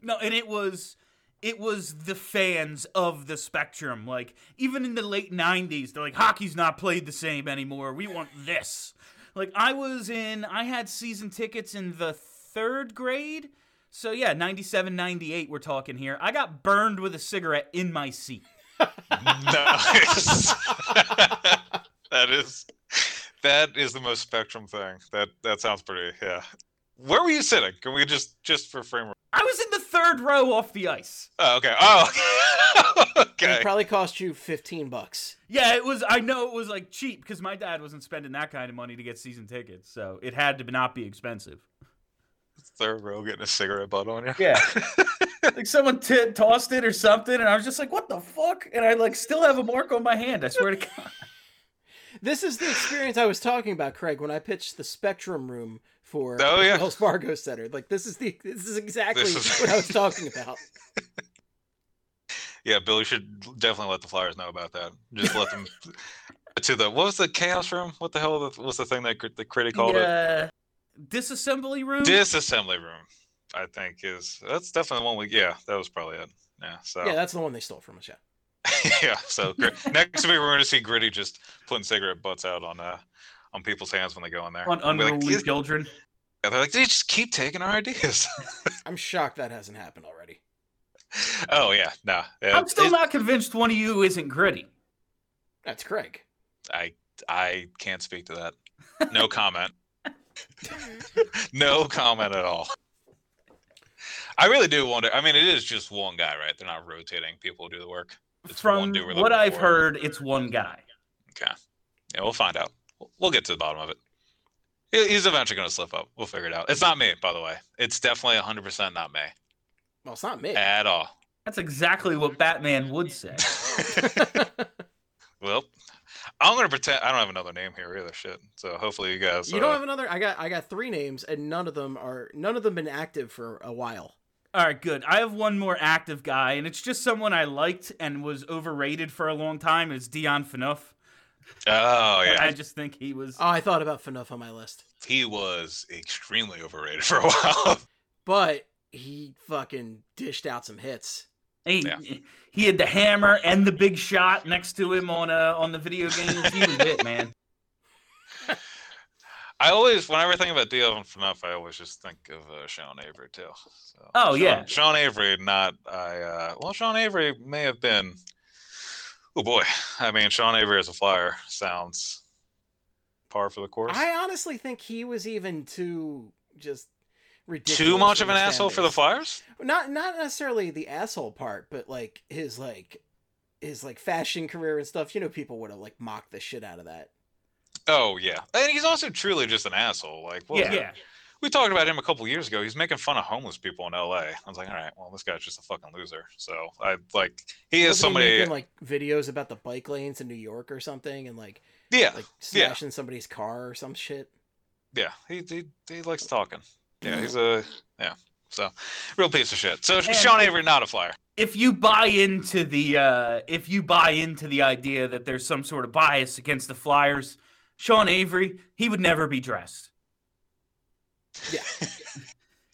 No, and it was. It was the fans of the Spectrum. Like, even in the late nineties, they're like, hockey's not played the same anymore. We want this. Like, I was in, I had season tickets in the third grade. So, yeah, ninety-seven, ninety-eight, we're talking here. I got burned with a cigarette in my seat. Nice. That is, that is the most Spectrum thing. That that sounds pretty. Yeah. Where were you sitting? Can we just just for frame? I was in the third row off the ice. Oh, okay. Oh, okay. It probably cost you fifteen bucks. Yeah, it was. I know it was like cheap because my dad wasn't spending that kind of money to get season tickets, so it had to not be expensive. Third row getting a cigarette butt on you. Yeah. Like someone t- tossed it or something, and I was just like, "What the fuck?" And I like still have a mark on my hand. I swear to God. This is the experience I was talking about, Craig, when I pitched the Spectrum Room for oh, yeah. Wells Fargo Center. Like this is the this is exactly this is... what I was talking about. Yeah, Billy should definitely let the Flyers know about that. Just let them to the what was the Chaos Room? What the hell was the thing that the critic called yeah. it? Disassembly Room. Disassembly Room. I think is that's definitely one we yeah that was probably it yeah so yeah that's the one they stole from us yeah yeah so next week we're going to see Gritty just putting cigarette butts out on uh on people's hands when they go in there on unruly like, children yeah, they're like they just keep taking our ideas. I'm shocked that hasn't happened already. Oh yeah no nah, I'm still it, not convinced one of you isn't Gritty. That's Craig. I I can't speak to that. No comment. No comment at all. I really do wonder. I mean, it is just one guy, right? They're not rotating people who do the work. It's From one doer what I've for. heard, it's one guy. Okay. Yeah, we'll find out. We'll get to the bottom of it. He's eventually going to slip up. We'll figure it out. It's not me, by the way. It's definitely one hundred percent not me. Well, it's not me. At all. That's exactly what Batman would say. Well, I'm going to pretend I don't have another name here either. Shit. So hopefully you guys. You don't uh, have another. I got I got three names and none of them are none of them been active for a while. All right, good. I have one more active guy, and it's just someone I liked and was overrated for a long time. It's Dion Phaneuf. Oh, yeah. I just think he was... Oh, I thought about Phaneuf on my list. He was extremely overrated for a while. But he fucking dished out some hits. He, yeah. he had the hammer and the big shot next to him on uh, on the video games. He was it, man. I always, whenever I think about Dion Phaneuf, I always just think of uh, Sean Avery, too. So, oh, Sean, yeah. Sean Avery, not, I, uh, well, Sean Avery may have been, oh, boy. I mean, Sean Avery as a Flyer sounds par for the course. I honestly think he was even too just ridiculous. Too much of an asshole for the Flyers? Not not necessarily the asshole part, but, like, his, like, his, like, fashion career and stuff. You know, people would have, like, mocked the shit out of that. Oh, yeah. And he's also truly just an asshole. Like, well, yeah. yeah. We talked about him a couple years ago. He's making fun of homeless people in L A. I was like, all right, well, this guy's just a fucking loser. So, I like, he is Wasn't somebody. He making, like, videos about the bike lanes in New York or something and, like, yeah. like smashing yeah. somebody's car or some shit. Yeah. He, he, he likes talking. Yeah. He's a, yeah. So, real piece of shit. So, and Sean Avery, not a Flyer. If you buy into the, uh, if you buy into the idea that there's some sort of bias against the Flyers, Sean Avery, he would never be dressed. Yeah,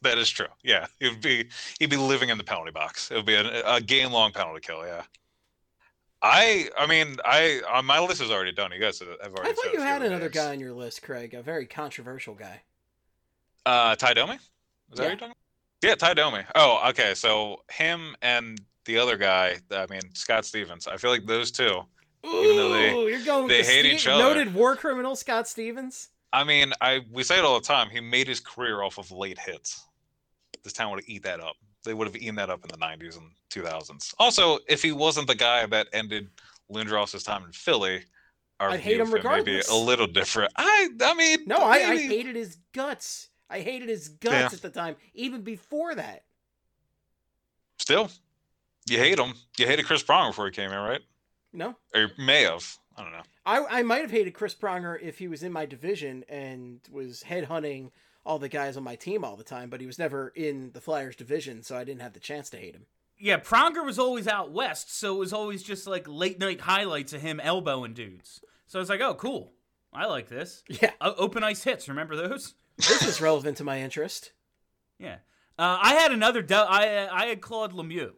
that is true. Yeah, it would be he'd be living in the penalty box. It would be a, a game long penalty kill. Yeah, I, I mean, I on my list is already done. You guys have already. I thought you had another guy on your list, Craig, a very controversial guy. Uh, Ty Domi, is that yeah. what you're talking about? Yeah, Ty Domi. Oh, okay. So him and the other guy. I mean, Scott Stevens. I feel like those two. Ooh, they, you're going. They with hate Steve, each other. Noted war criminal Scott Stevens. I mean, I we say it all the time. He made his career off of late hits. This town would have eaten that up. They would have eaten that up in the nineties and two thousands. Also, if he wasn't the guy that ended Lindros' time in Philly, I hate him regardless. Maybe a little different. I, I mean, no, I, I hated his guts. I hated his guts yeah. at the time, even before that. Still, you hate him. You hated Chris Pronger before he came in, right? No. Or may have. I don't know. I, I might have hated Chris Pronger if he was in my division and was headhunting all the guys on my team all the time, but he was never in the Flyers division, so I didn't have the chance to hate him. Yeah, Pronger was always out west, so it was always just like late-night highlights of him elbowing dudes. So I was like, oh, cool. I like this. Yeah. O- open ice hits, remember those? This is relevant to my interest. Yeah. Uh, I had another... De- I I had Claude Lemieux.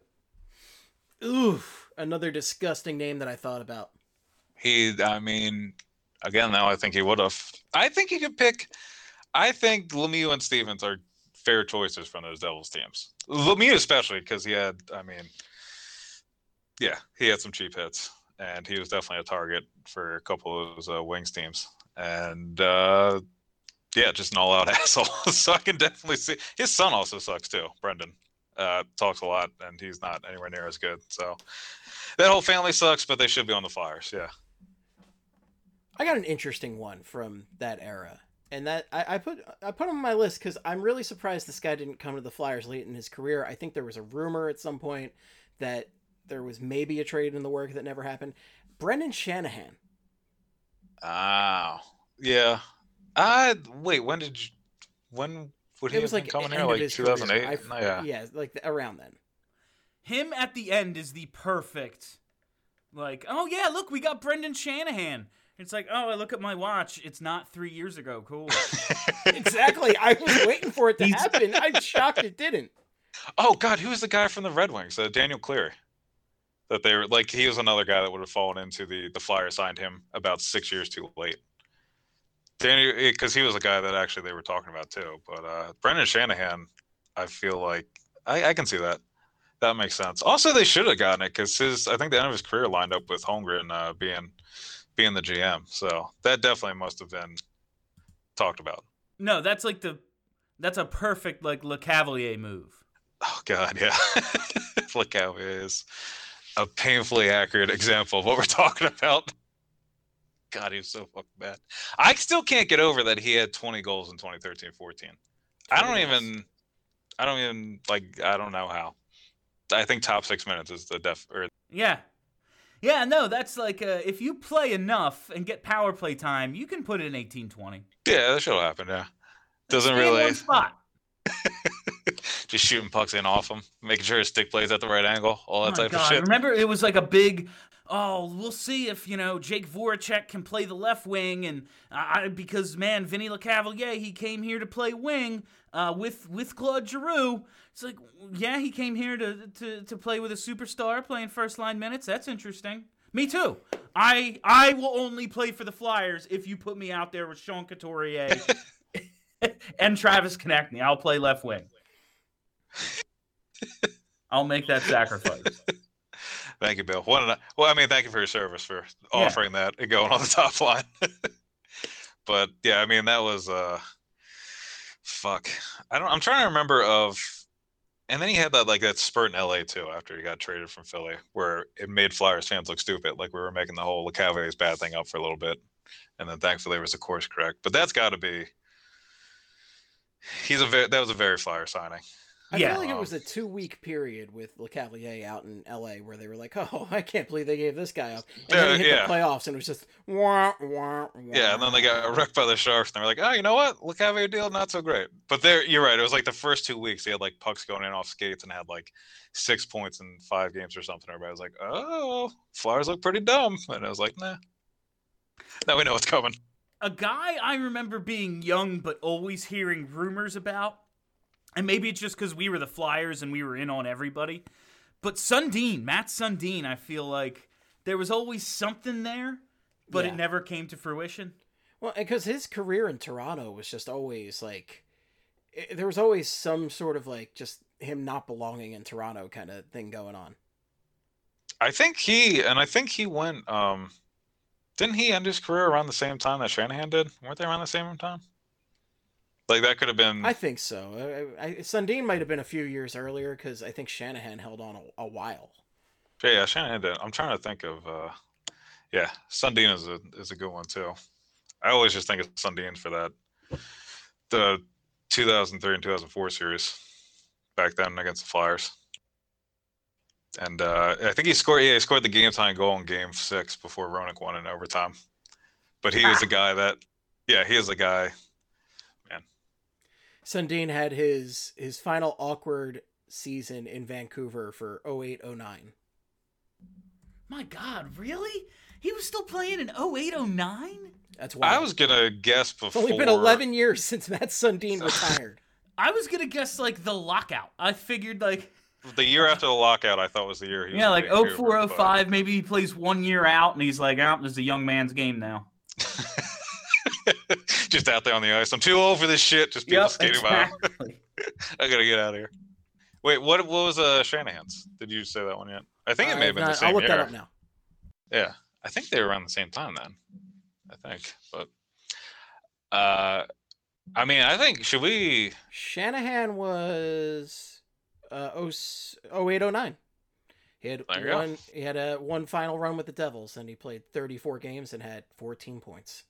Oof. Another disgusting name that I thought about. He, I mean, again, now I think he would have. I think he could pick. I think Lemieux and Stevens are fair choices from those Devils teams. Lemieux especially because he had, I mean, yeah, he had some cheap hits. and he was definitely a target for a couple of those uh, Wings teams. And uh, yeah, just an all-out asshole. So I can definitely see his son also sucks too. Brendan uh, talks a lot, and he's not anywhere near as good. So that whole family sucks, but they should be on the Flyers. Yeah. I got an interesting one from that era, and that I, I put I put him on my list because I'm really surprised this guy didn't come to the Flyers late in his career. I think there was a rumor at some point that there was maybe a trade in the work that never happened. Brendan Shanahan. Oh, yeah. I wait. When did you, when would he have been coming here? Like two thousand eight. Oh, yeah, yeah, like around then. Him at the end is the perfect. Like, oh yeah, look, we got Brendan Shanahan. It's like, oh, I look at my watch. It's not three years ago. Cool. Exactly. I was waiting for it to happen. I'm shocked it didn't. Oh, God. Who was the guy from the Red Wings? Uh, Daniel Cleary. That they were like, he was another guy that would have fallen into the, the Flyers signed him about six years too late. Daniel, because he was a guy that actually they were talking about too. But uh, Brendan Shanahan, I feel like I, I can see that. That makes sense. Also, they should have gotten it because his, I think the end of his career lined up with Holmgren uh, being. being the G M. So that definitely must have been talked about. No, that's like the, that's a perfect like Le Cavalier move. Oh God. Yeah. Le Cavalier is a painfully accurate example of what we're talking about. God, he was so fucking bad. I still can't get over that he had twenty goals in twenty thirteen fourteen. I don't even, I don't even like, I don't know how. I think top six minutes is the def or. Yeah. Yeah, no, that's like uh, if you play enough and get power play time, you can put in eighteen twenty. Yeah, that should happen, yeah. Doesn't really... in one spot. Just shooting pucks in off him, making sure his stick plays at the right angle, all that oh type God. of shit. Remember, it was like a big, oh, we'll see if, you know, Jake Voracek can play the left wing, and I, because, man, Vinny LeCavalier, he came here to play wing uh, with, with Claude Giroux. It's like, yeah, he came here to, to, to play with a superstar, playing first-line minutes. That's interesting. Me too. I I will only play for the Flyers if you put me out there with Sean Couturier and Travis Konecny. I'll play left wing. I'll make that sacrifice. Thank you, Bill. What an, well, I mean, thank you for your service for offering yeah. that and going on the top line. But, yeah, I mean, that was uh, – fuck. I don't, I'm trying to remember of – and then he had that like that spurt in L A too after he got traded from Philly, where it made Flyers fans look stupid. Like we were making the whole LeCavalier's bad thing up for a little bit, and then thankfully it was a course correct. But that's got to be he's a very, that was a very Flyer signing. I yeah. feel like um, it was a two week period with LeCavalier out in L A where they were like, oh, I can't believe they gave this guy up. And then he hit yeah. the playoffs and it was just wah, wah, wah. Yeah, and then they got wrecked by the Sharks and they were like, oh, you know what? LeCavalier deal, not so great. But there, you're right. It was like the first two weeks. He had like pucks going in off skates and had like six points in five games or something. Everybody was like, oh, Flyers look pretty dumb. And I was like, nah. Now we know what's coming. A guy I remember being young but always hearing rumors about. And maybe it's just because we were the Flyers and we were in on everybody. But Sundin, Matt Sundin, I feel like there was always something there, but yeah. it never came to fruition. Well, because his career in Toronto was just always like, it, there was always some sort of like just him not belonging in Toronto kind of thing going on. I think he, and I think he went, um, didn't he end his career around the same time that Shanahan did? Weren't they around the same time? Like, that could have been... I think so. I, I, Sundin might have been a few years earlier, because I think Shanahan held on a, a while. Yeah, Shanahan did. I'm trying to think of... Uh, yeah, Sundin is a is a good one, too. I always just think of Sundin for that. The two thousand three and two thousand four series, back then against the Flyers. And uh, I think he scored, yeah, he scored the game-tying goal in Game six before Roenick won in overtime. But he ah. was a guy that... Yeah, he is a guy... Sundin had his his final awkward season in Vancouver for oh eight oh nine. My God, really? He was still playing in oh eight oh nine? That's wild. I was going to guess before. It's only been eleven years since Matt Sundin retired. I was going to guess, like, the lockout. I figured, like... The year after the lockout, I thought was the year he yeah, was Yeah, like oh four oh five, but... maybe he plays one year out, and he's like, oh, this is a young man's game now. Just out there on the ice. I'm too old for this shit. Just people yep, skating exactly. by. I gotta get out of here. Wait, what? What was uh, Shanahan's? Did you say that one yet? I think uh, it may have been not, the same I'll look year. That up now. Yeah, I think they were around the same time then. I think, but uh, I mean, I think should we? Shanahan was uh, oh eight oh nine. He had one. Go. He had a one final run with the Devils, and he played thirty-four games and had fourteen points.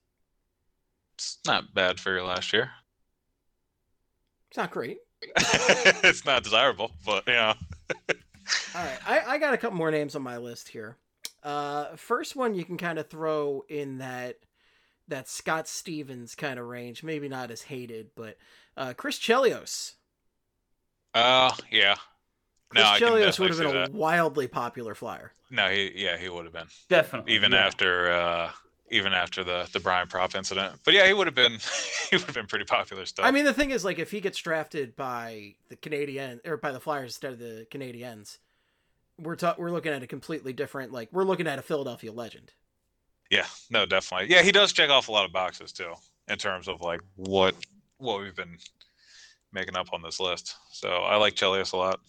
It's not bad for your last year. It's not great. It's not desirable, but you know. All right, I, I got a couple more names on my list here. Uh, first one you can kind of throw in that that Scott Stevens kind of range, maybe not as hated, but uh, Chris Chelios. Uh, yeah. Chris no, Chelios would have been that. a wildly popular Flyer. No, he yeah he would have been definitely even yeah. after uh, even after the the Brian Propp incident. But yeah, he would have been he would have been pretty popular stuff. I mean, the thing is, like, if he gets drafted by the Canadiens or by the Flyers instead of the Canadiens, we're ta- we're looking at a completely different, like, we're looking at a Philadelphia legend. Yeah, no, definitely. Yeah, he does check off a lot of boxes too in terms of like what what we've been making up on this list. So I like Chelios a lot.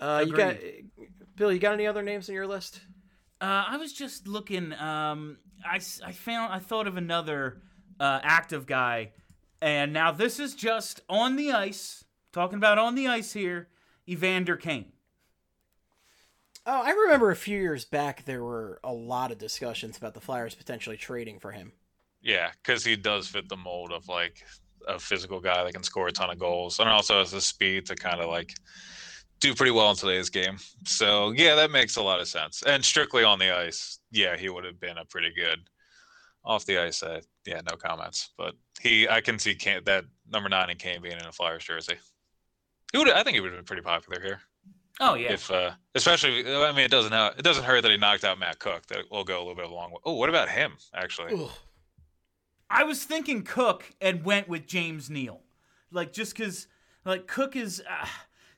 Uh, you got, Bill, you got any other names on your list? Uh, I was just looking. Um, I, I found I thought of another uh, active guy, and now this is just on the ice. Talking about on the ice here, Evander Kane. Oh, I remember a few years back there were a lot of discussions about the Flyers potentially trading for him. Yeah, because he does fit the mold of like a physical guy that can score a ton of goals, and also has the speed to kind of like do pretty well in today's game. So yeah, that makes a lot of sense. And strictly on the ice, yeah, he would have been a pretty good off the ice. Uh, yeah, no comments. But he, I can see Kane, that number nine in Kane being in a Flyers jersey. He would, I think, he would have been pretty popular here. Oh yeah. If uh, especially, I mean, it doesn't it doesn't hurt that he knocked out Matt Cook. That will go a little bit of a long way. Oh, what about him actually? Ugh. I was thinking Cook and went with James Neal, like just because like Cook is. Uh...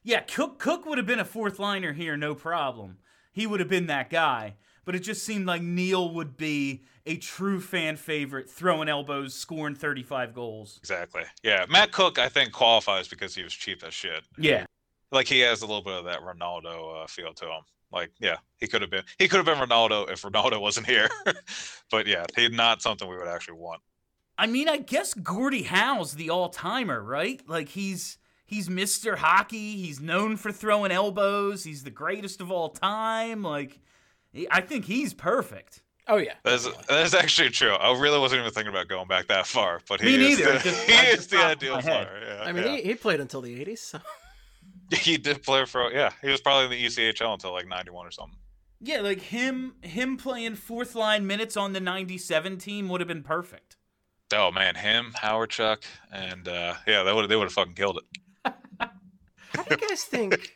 Yeah, Cook Cook would have been a fourth liner here, no problem. He would have been that guy. But it just seemed like Neal would be a true fan favorite, throwing elbows, scoring thirty-five goals. Exactly. Yeah, Matt Cook, I think, qualifies because he was cheap as shit. Yeah. Like, he has a little bit of that Ronaldo uh, feel to him. Like, yeah, he could have been he could have been Ronaldo if Ronaldo wasn't here. But, yeah, he's not something we would actually want. I mean, I guess Gordie Howe's the all-timer, right? Like, he's... He's Mister Hockey. He's known for throwing elbows. He's the greatest of all time. Like, I think he's perfect. Oh, yeah. That's, that's actually true. I really wasn't even thinking about going back that far. But he Me is neither. The, just, he is the ideal player. Yeah, I mean, yeah. He, he played until the eighties. So. He did play for, yeah. He was probably in the E C H L until like ninety-one or something. Yeah, like him him playing fourth line minutes on the ninety-seven team would have been perfect. Oh, man. Him, Howard Chuck, and uh, yeah, they would they would have fucking killed it. How do you guys think?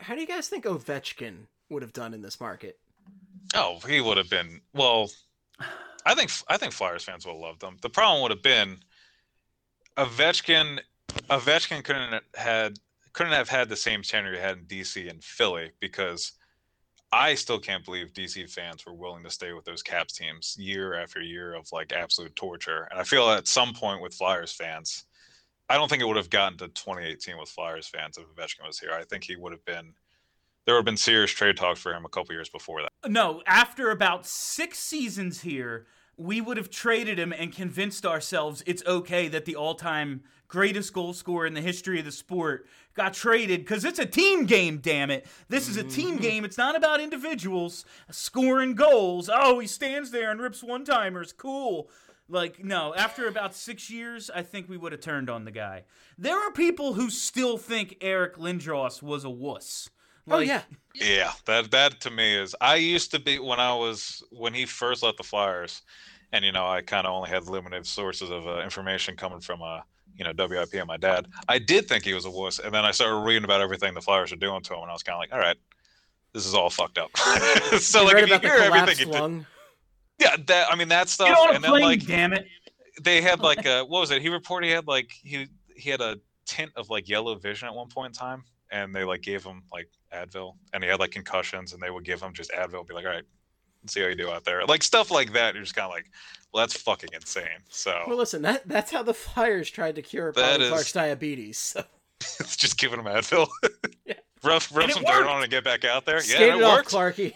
How do you guys think Ovechkin would have done in this market? Oh, he would have been. Well, I think I think Flyers fans would have loved them. The problem would have been Ovechkin. Ovechkin couldn't have had couldn't have had the same tenure he had in D C and Philly, because I still can't believe D C fans were willing to stay with those Caps teams year after year of like absolute torture. And I feel at some point with Flyers fans, I don't think it would have gotten to twenty eighteen with Flyers fans if Ovechkin was here. I think he would have been – there would have been serious trade talks for him a couple years before that. No, after about six seasons here, we would have traded him and convinced ourselves it's okay that the all-time greatest goal scorer in the history of the sport got traded, because it's a team game, damn it. This is a team game. It's not about individuals scoring goals. Oh, he stands there and rips one-timers. Cool. Like, no, after about six years, I think we would have turned on the guy. There are people who still think Eric Lindros was a wuss. Like, oh, yeah. Yeah, that that to me is... I used to be, when I was... When he first left the Flyers, and, you know, I kind of only had limited sources of uh, information coming from, uh, you know, W I P and my dad, I did think he was a wuss, and then I started reading about everything the Flyers were doing to him, and I was kind of like, all right, this is all fucked up. So, you like, if you hear everything... Lung. He did, yeah, that I mean that stuff. You don't and play, then like, damn it, they had like a, what was it? He reported he had like he he had a tint of like yellow vision at one point in time, and they like gave him like Advil, and he had like concussions, and they would give him just Advil, and be like, all right, let's see how you do out there, like stuff like that. You're just kind of like, well, that's fucking insane. So well, listen, that that's how the Flyers tried to cure Paul Clark's diabetes. So. Just giving him Advil. Yeah. Rub, rub some dirt on and get back out there. Skate yeah, it, it off, worked. Clarky.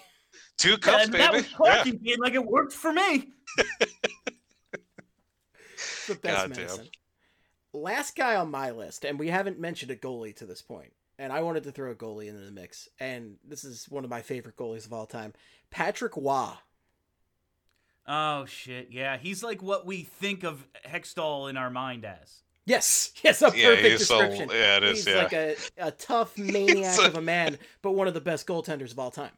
Two cups, yeah, baby. That was Clarky yeah. being like, it worked for me. It's the best God medicine. Damn. Last guy on my list, and we haven't mentioned a goalie to this point, and I wanted to throw a goalie into the mix, and this is one of my favorite goalies of all time, Patrick Waugh. Oh, shit, yeah. He's like what we think of Hextall in our mind as. Yes, yes, a perfect yeah, description. So, yeah, it is, he's yeah. like a, a tough maniac a... of a man, but one of the best goaltenders of all time.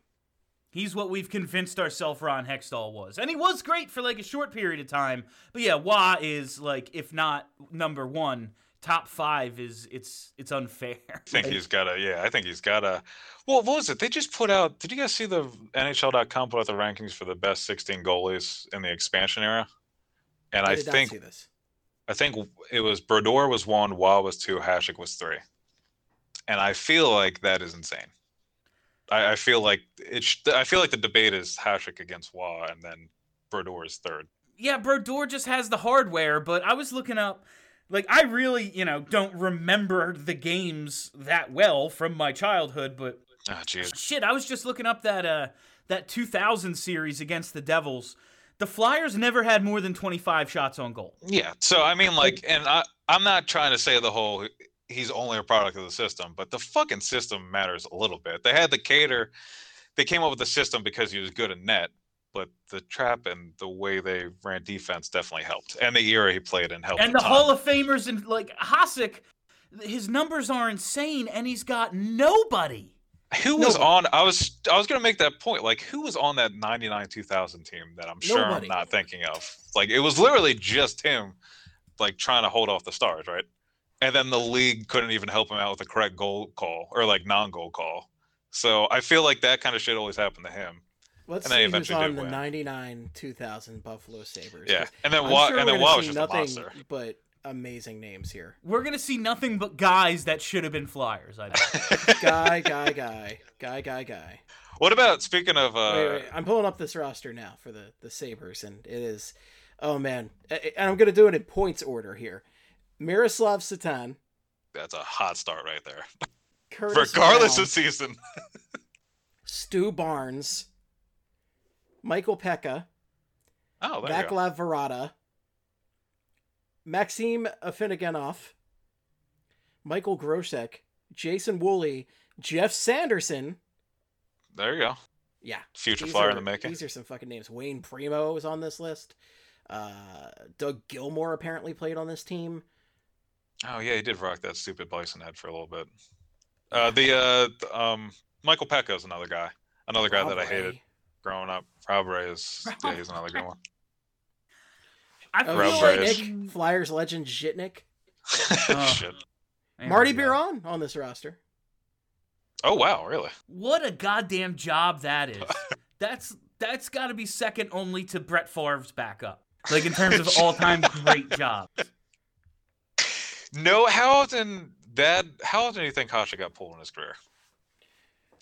He's what we've convinced ourselves Ron Hextall was. And he was great for like a short period of time. But yeah, Wah is like, if not number one, top five is it's it's unfair. I think like, he's got a, yeah, I think he's got a, well, what was it? They just put out, did you guys see the N H L dot com put out the rankings for the best sixteen goalies in the expansion era? And I, I think. This. I think it was Brodeur was one, Wah was two, Hashik was three. And I feel like that is insane. I, I feel like it. Sh- I feel like the debate is Hashik against Wah, and then Brodeur is third. Yeah, Brodeur just has the hardware, but I was looking up, like, I really, you know, don't remember the games that well from my childhood, but oh, geez. Shit, I was just looking up that uh, that two thousand series against the Devils. The Flyers never had more than twenty-five shots on goal. Yeah, so I mean, like, and I, I'm not trying to say the whole he's only a product of the system, but the fucking system matters a little bit. They had to cater. They came up with the system because he was good in net, but the trap and the way they ran defense definitely helped, and the era he played in helped. And the Hall of Famers and like Hasek, his numbers are insane, and he's got nobody. Who was Nobody. on? I was I was gonna make that point. Like, who was on that ninety-nine two thousand team that I'm sure Nobody. I'm not thinking of? Like, it was literally just him, like trying to hold off the Stars, right? And then the league couldn't even help him out with the correct goal call or like non-goal call. So I feel like that kind of shit always happened to him. Let's and see who's on the ninety-nine two thousand Buffalo Sabres. Yeah, and then Wah, sure and then Wah was just nothing, a monster. But amazing names here. We're gonna see nothing but guys that should have been Flyers. I think. guy, guy, guy, guy, guy, guy. What about speaking of? Uh... Wait, wait, I'm pulling up this roster now for the the Sabres, and it is, oh man, and I'm gonna do it in points order here. Miroslav Satan. That's a hot start right there. Curtis Regardless Brown, of season. Stu Barnes. Michael Pekka. Oh, there Vaclav you go. Varada. Maxim Afinaganov, Michael Grosek, Jason Woolley, Jeff Sanderson. There you go. Yeah. Future Flyer in the making. These are some fucking names. Wayne Primo is on this list. Uh, Doug Gilmour apparently played on this team. Oh, yeah, he did rock that stupid bison head for a little bit. Uh, the uh, um, Michael Pekka is another guy. Another guy Rob that I Ray. hated growing up. Rob Ray is yeah, he's another good one. I feel like Nick, Flyers legend Zhitnik. uh, Shit. Marty Biron on this roster. Oh wow, really? What a goddamn job that is. that's that's got to be second only to Brett Favre's backup. Like in terms of all-time great jobs. No, how often that? How often do you think Hasek got pulled in his career?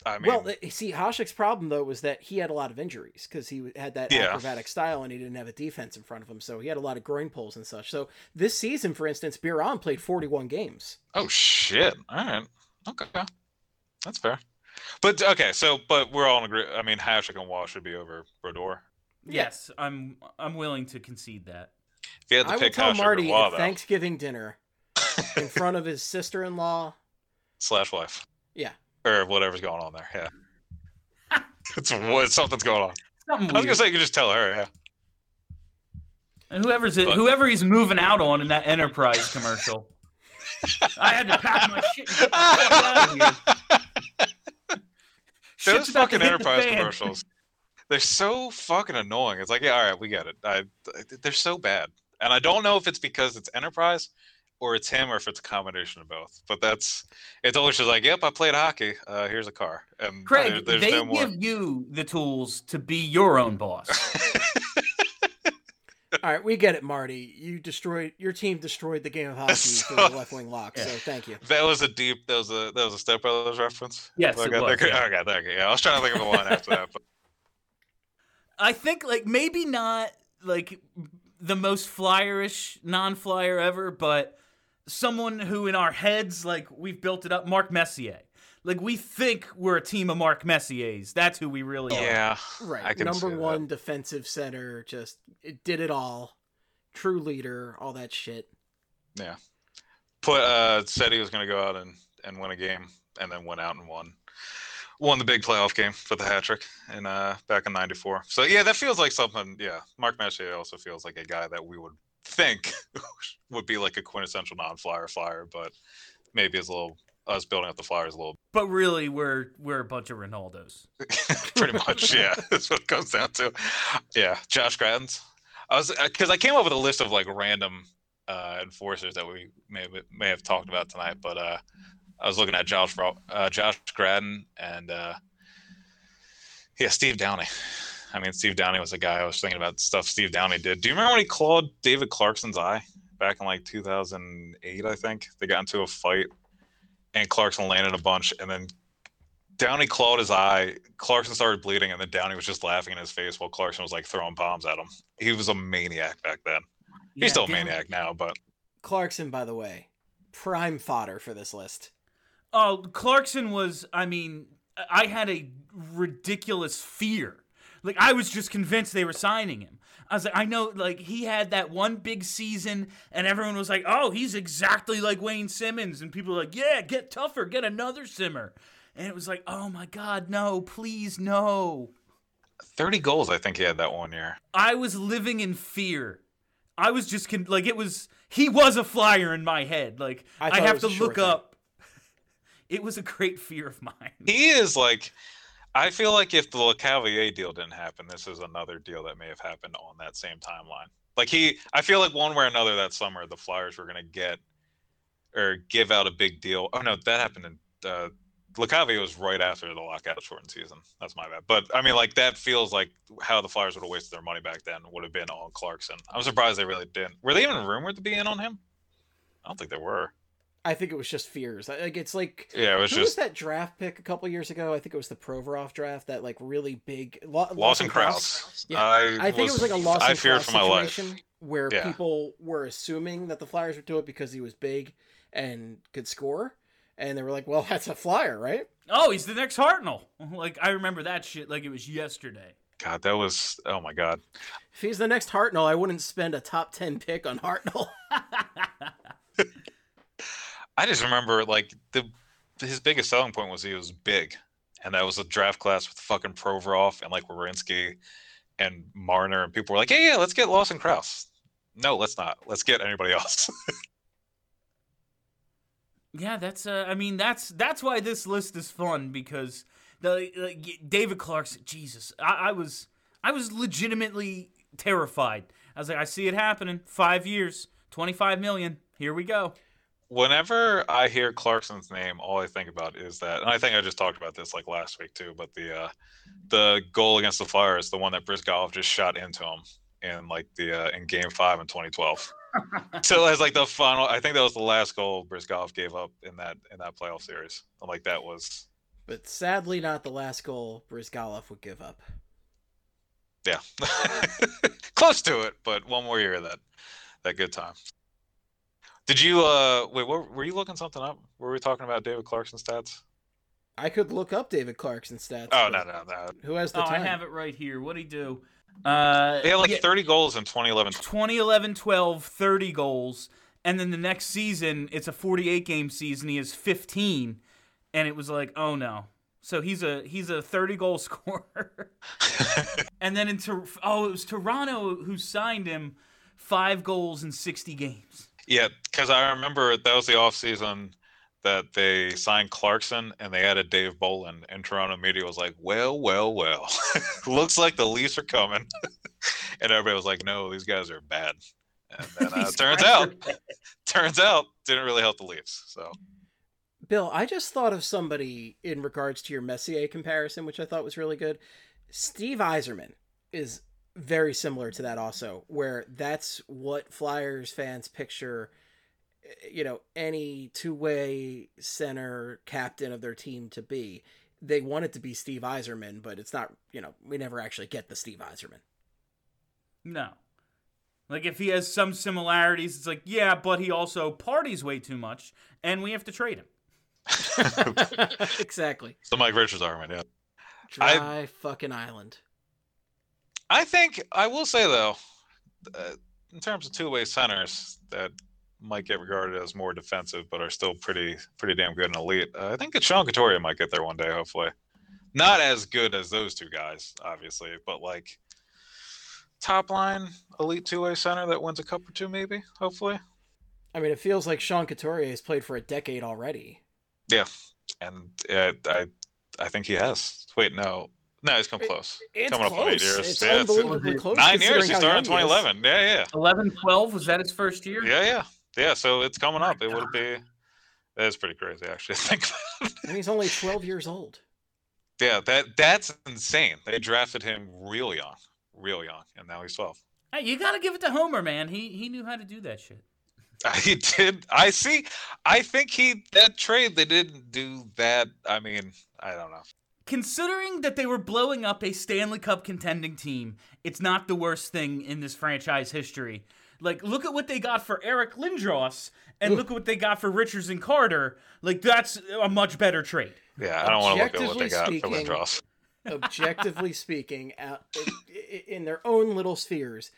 I mean, well, see, Hasek's problem, though, was that he had a lot of injuries because he had that yeah. acrobatic style and he didn't have a defense in front of him. So he had a lot of groin pulls and such. So this season, for instance, Biron played forty-one games. Oh, shit. All right. Okay. That's fair. But, okay, so, but we're all in agreement. I mean, Hasek and Wah should be over Brodeur. Yes, yeah. I'm I'm willing to concede that. If you had to I pick will tell Hasek Marty Wah, at though. Thanksgiving dinner in front of his sister-in-law. Slash wife. Yeah. Or whatever's going on there, yeah. it's what something's going on. Something I was weird. gonna say you can just tell her, yeah. And whoever's it, but... whoever he's moving out on in that Enterprise commercial, I had to pack my shit. And get the fuck out of here. Those fucking Enterprise the commercials, they're so fucking annoying. It's like, yeah, all right, we get it. I, they're so bad, and I don't know if it's because it's Enterprise. Or it's him, or if it's a combination of both. But that's, it's always just like, yep, I played hockey. Uh, here's a car. And Craig, there, they no more. give you the tools to be your own boss. All right, we get it, Marty. You destroyed your team. Destroyed the game of hockey so, for the left wing lock. Yeah. So thank you. That was a deep. That was a that was a Step Brothers reference. Yes, so it I was. That, yeah. Okay, okay, yeah. I was trying to think of a line after that. But. I think like maybe not like the most Flyerish non-Flyer ever, but. Someone who in our heads, like, we've built it up, Mark Messier. Like, we think we're a team of Mark Messiers. That's who we really are. Yeah, right. I can Number one that. defensive center, just it did it all. True leader, all that shit. Yeah. Put uh, said he was going to go out and, and win a game, and then went out and won. Won the big playoff game for the hat trick in, uh, back in ninety-four. So, yeah, that feels like something. Yeah, Mark Messier also feels like a guy that we would think would be like a quintessential non-flyer flyer, but maybe is a little... us building up the Flyers a little bit. But really, we're we're a bunch of Rinaldos. Pretty much, yeah. That's what it comes down to. Yeah, Josh Gratton's. I was because I came up with a list of like random uh, enforcers that we may have, may have talked about tonight, but uh, I was looking at Josh uh, Josh Gratton and uh, yeah, Steve Downey. I mean, Steve Downey was a guy I was thinking about stuff Steve Downey did. Do you remember when he clawed David Clarkson's eye back in like two thousand eight? I think they got into a fight. And Clarkson landed a bunch, and then Downey clawed his eye. Clarkson started bleeding, and then Downey was just laughing in his face while Clarkson was like throwing bombs at him. He was a maniac back then. He's yeah, still a maniac now, but Clarkson, by the way, prime fodder for this list. Oh, Clarkson was. I mean, I had a ridiculous fear. Like, I was just convinced they were signing him. I was like, I know, like, he had that one big season, and everyone was like, oh, he's exactly like Wayne Simmons. And people were like, yeah, get tougher, get another Simmer. And it was like, oh, my God, no, please, no. thirty goals, I think he had that one year. I was living in fear. I was just, con- like, it was, he was a Flyer in my head. Like, I, I have to look thing. up. It was a great fear of mine. He is, like... I feel like if the LeCavalier deal didn't happen, this is another deal that may have happened on that same timeline. Like he, I feel like one way or another that summer, the Flyers were going to get or give out a big deal. Oh no, that happened in uh, LeCavalier was right after the lockout shortened season. That's my bad. But I mean, like that feels like how the Flyers would have wasted their money back then would have been on Clarkson. I'm surprised they really didn't. Were they even rumored to be in on him? I don't think they were. I think it was just fears. Like it's like yeah, it was who just was that draft pick a couple years ago? I think it was the Provorov draft. That like really big Lo- Lawson Crouse. Yeah, I, I think was, it was like a Lawson Crouse situation life. where yeah. people were assuming that the Flyers would do it because he was big and could score, and they were like, "Well, that's a Flyer, right?" Oh, he's the next Hartnell. Like I remember that shit like it was yesterday. God, that was oh my God. If he's the next Hartnell, I wouldn't spend a top ten pick on Hartnell. I just remember, like, the his biggest selling point was he was big. And that was a draft class with fucking Provorov and, like, Werenski and Marner. And people were like, yeah, yeah, let's get Lawson Crouse. No, let's not. Let's get anybody else. yeah, that's, uh, I mean, that's that's why this list is fun. Because the like, David Clarkson, Jesus, I, I was I was legitimately terrified. I was like, I see it happening. Five years, twenty-five million. Here we go. Whenever I hear Clarkson's name, all I think about is that, and I think I just talked about this like last week too, but the uh, the goal against the Flyers, the one that Brizgalov just shot into him in like the uh, in Game Five in twenty twelve. So as like the final, I think that was the last goal Brizgalov gave up in that in that playoff series. And, like that was, but sadly not the last goal Brizgalov would give up. Yeah, close to it, but one more year of that that good time. Did you, uh, wait, what, were you looking something up? Were we talking about David Clarkson stats? I could look up David Clarkson stats. Oh, no, no, no. Who has the oh, time? I have it right here. What'd he do? Uh, they had like yeah, thirty goals in twenty eleven. twenty eleven twelve, thirty goals. And then the next season, it's a forty-eight game season. He has fifteen. And it was like, oh, no. So he's a he's a thirty-goal scorer. And then in Tor- oh, it was Toronto who signed him five goals in sixty games. Yeah, because I remember that was the offseason that they signed Clarkson and they added Dave Bolin, and Toronto media was like, well, well, well, looks like the Leafs are coming. And everybody was like, no, these guys are bad. And then uh, turns out, turns out, didn't really help the Leafs. So, Bill, I just thought of somebody in regards to your Messier comparison, which I thought was really good. Steve Yzerman is very similar to that also, where that's what Flyers fans picture, you know, any two-way center captain of their team to be. They want it to be Steve Yzerman, but it's not, you know, we never actually get the Steve Yzerman. No. Like, if he has some similarities, it's like, yeah, but he also parties way too much, and we have to trade him. Exactly. So Mike Richards' argument, yeah. Dry I, fucking island. I think, I will say, though, uh, in terms of two-way centers that might get regarded as more defensive but are still pretty pretty damn good and elite, uh, I think that Sean Couturier might get there one day, hopefully. Not as good as those two guys, obviously, but, like, top-line elite two-way center that wins a cup or two, maybe, hopefully. I mean, it feels like Sean Couturier has played for a decade already. Yeah, and uh, I I think he has. Wait, no. No, he's come close. It's Coming close. Up on eight years. It's yeah, unbelievably it's, close. Nine years. He started in twenty eleven. Yeah, yeah. eleven twelve, was that his first year? Yeah, yeah. Yeah, so it's coming up. It would be – that is pretty crazy, actually. Think about it. And he's only twelve years old. Yeah, that that's insane. They drafted him real young, real young, and now he's twelve. Hey, you got to give it to Homer, man. He he knew how to do that shit. He did. I see. I think he that trade, they didn't do that. I mean, I don't know. Considering that they were blowing up a Stanley Cup contending team, it's not the worst thing in this franchise history. Like, look at what they got for Eric Lindros, and Ooh. Look at what they got for Richards and Carter. Like, that's a much better trade. Yeah, I don't want to look at what they got speaking, for Lindros. Objectively speaking, out, in their own little spheres,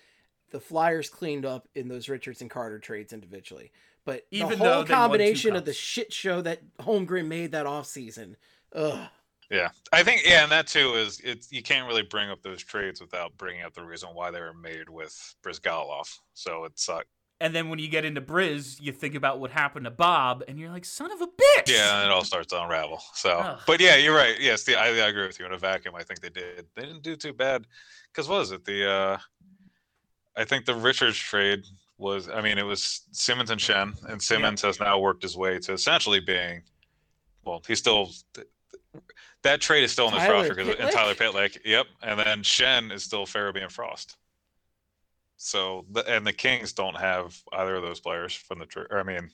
the Flyers cleaned up in those Richards and Carter trades individually. But Even the whole combination of the shit show that Holmgren made that offseason, ugh. Yeah, I think, yeah, and that too is, it's, you can't really bring up those trades without bringing up the reason why they were made with Brizgalov, so it sucked. And then when you get into Briz, you think about what happened to Bob, and you're like, son of a bitch! Yeah, and it all starts to unravel, so. Ugh. But yeah, you're right, yes, the, I, I agree with you. In a vacuum, I think they did. They didn't do too bad, because what was it, the, uh, I think the Richards trade was, I mean, it was Simmons and Shen, and Simmons yeah. has now worked his way to essentially being, well, he's still... That trade is still in this roster because and Tyler Pitlick, yep, and then Shen is still Farabee and Frost. So the, and the Kings don't have either of those players from the. Or, I mean,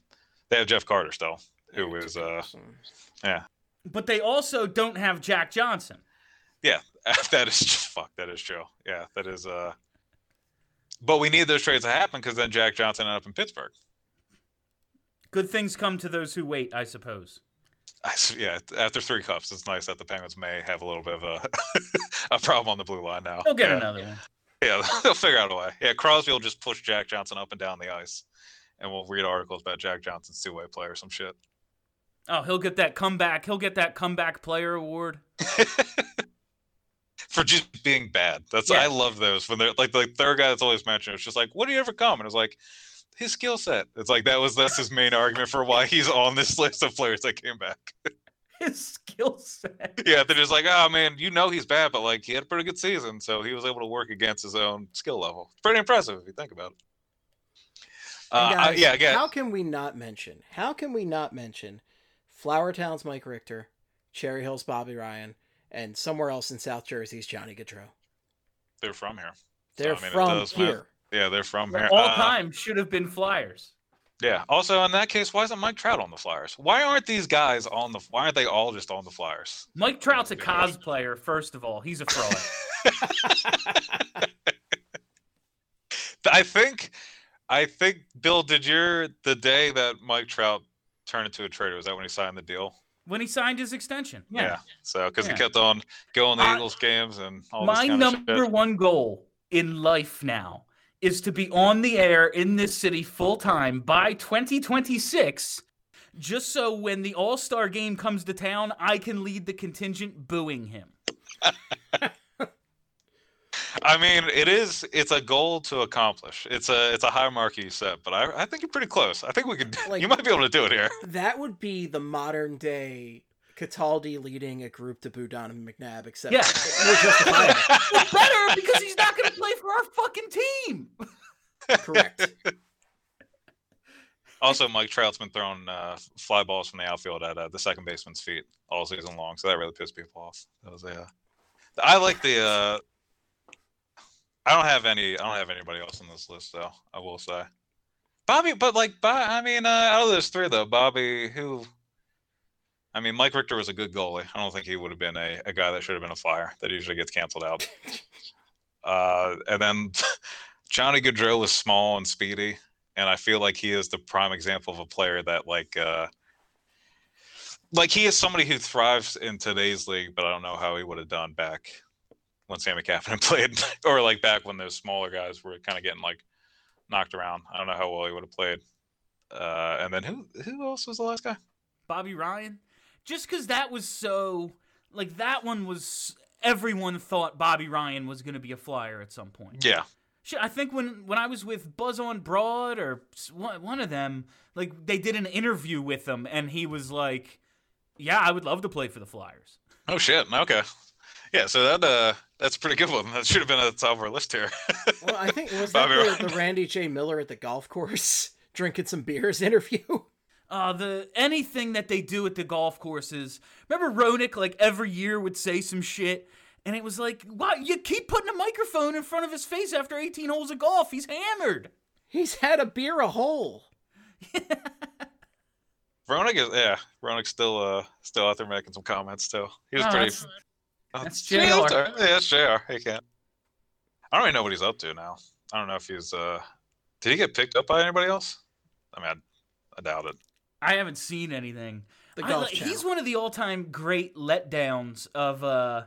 they have Jeff Carter still, who is uh, yeah. But they also don't have Jack Johnson. Yeah, that is fuck. That is true. Yeah, that is uh. But we need those trades to happen because then Jack Johnson ended up in Pittsburgh. Good things come to those who wait, I suppose. Yeah, after three cups, it's nice that the Penguins may have a little bit of a a problem on the blue line now. They'll get yeah. another one. Yeah, they'll figure out a way. Yeah, Crosby will just push Jack Johnson up and down the ice, and we'll read articles about Jack Johnson's two-way play or some shit. Oh, he'll get that comeback. He'll get that comeback player award for just being bad. That's yeah. I love those when they're like the third guy that's always mentioned. It's just like, what do you ever come? And it's like. His skill set. It's like that was that's his main argument for why he's on this list of players that came back. His skill set. Yeah, they're just like, oh man, you know he's bad, but like he had a pretty good season, so he was able to work against his own skill level. It's pretty impressive if you think about it. Uh, guys, I, yeah, again. How can we not mention? How can we not mention Flowertown's Mike Richter, Cherry Hill's Bobby Ryan, and somewhere else in South Jersey's Johnny Gaudreau? They're from here. They're so, I mean, from does, here. Man. Yeah, they're from here. All uh, time should have been Flyers. Yeah. Also, in that case, why isn't Mike Trout on the Flyers? Why aren't these guys on the? Why aren't they all just on the Flyers? Mike Trout's a cosplayer. First of all, he's a fraud. I think, I think Bill, did your the day that Mike Trout turned into a trader? Was that when he signed the deal? When he signed his extension. Yeah. yeah. So because yeah. he kept on going to Eagles games and all. This my kind of number shit. One goal in life now. Is to be on the air in this city full-time by twenty twenty-six, just so when the All-Star game comes to town, I can lead the contingent booing him. I mean, it is, it's a goal to accomplish. It's a it's a high mark you set, but I, I think you're pretty close. I think we could, like, you might be able to do it here. That would be the modern-day Cataldi leading a group to Boudin and McNabb, except yeah. it's better because he's not going to play for our fucking team. Correct. Also, Mike Trout's been throwing uh, fly balls from the outfield at uh, the second baseman's feet all season long, so that really pissed people off. That was a, uh, I like the. Uh, I don't have any. I don't have anybody else on this list, though. I will say, Bobby, but like, Bob, I mean, uh, out of those three, though, Bobby who. I mean, Mike Richter was a good goalie. I don't think he would have been a, a guy that should have been a Flyer. That usually gets canceled out. uh, and then Johnny Gaudreau was small and speedy, and I feel like he is the prime example of a player that, like, uh, like he is somebody who thrives in today's league, but I don't know how he would have done back when Sammy Kapanen played, or like back when those smaller guys were kind of getting like knocked around. I don't know how well he would have played. Uh, and then who who else was the last guy? Bobby Ryan. Just because that was so, like that one was, everyone thought Bobby Ryan was going to be a Flyer at some point. Yeah. Shit, I think when, when I was with Buzz on Broad or one, one of them, like they did an interview with him and he was like, yeah, I would love to play for the Flyers. Oh shit. Okay. Yeah, so that uh, that's a pretty good one. That should have been at the top of our list here. Well, I think it was that the, the Randy J. Miller at the golf course drinking some beers interview. Uh, the anything that they do at the golf courses. Remember Roenick, like every year would say some shit, and it was like, wow, you keep putting a microphone in front of his face after eighteen holes of golf. He's hammered. He's had a beer a hole. Roenick is yeah. Roenick's still uh still out there making some comments. Still, he was oh, pretty. That's... That's J R. Yeah, that's J R. He can't. I don't even know what he's up to now. I don't know if he's. Uh... Did he get picked up by anybody else? I mean, I, I doubt it. I haven't seen anything. The golf I, he's one of the all-time great letdowns of uh,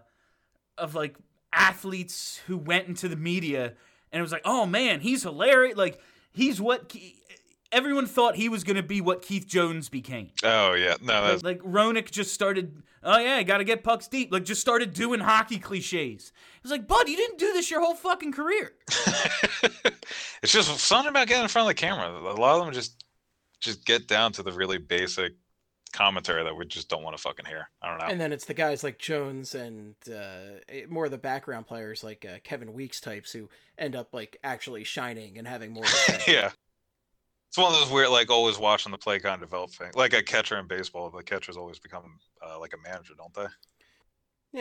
of like athletes who went into the media and it was like, oh man, he's hilarious. Like he's what Ke- everyone thought he was going to be. What Keith Jones became. Oh yeah, no, that's... like Roenick just started. Oh yeah, got to get pucks deep. Like just started doing hockey cliches. It was like, bud, you didn't do this your whole fucking career. It's just something about getting in front of the camera. A lot of them just. Just get down to the really basic commentary that we just don't want to fucking hear. I don't know. And then it's the guys like Jones and uh, more of the background players like uh, Kevin Weeks types who end up like actually shining and having more. Yeah. It's one of those weird, like always watching the play kind of develop thing. Like a catcher in baseball, the catchers always become uh, like a manager, don't they?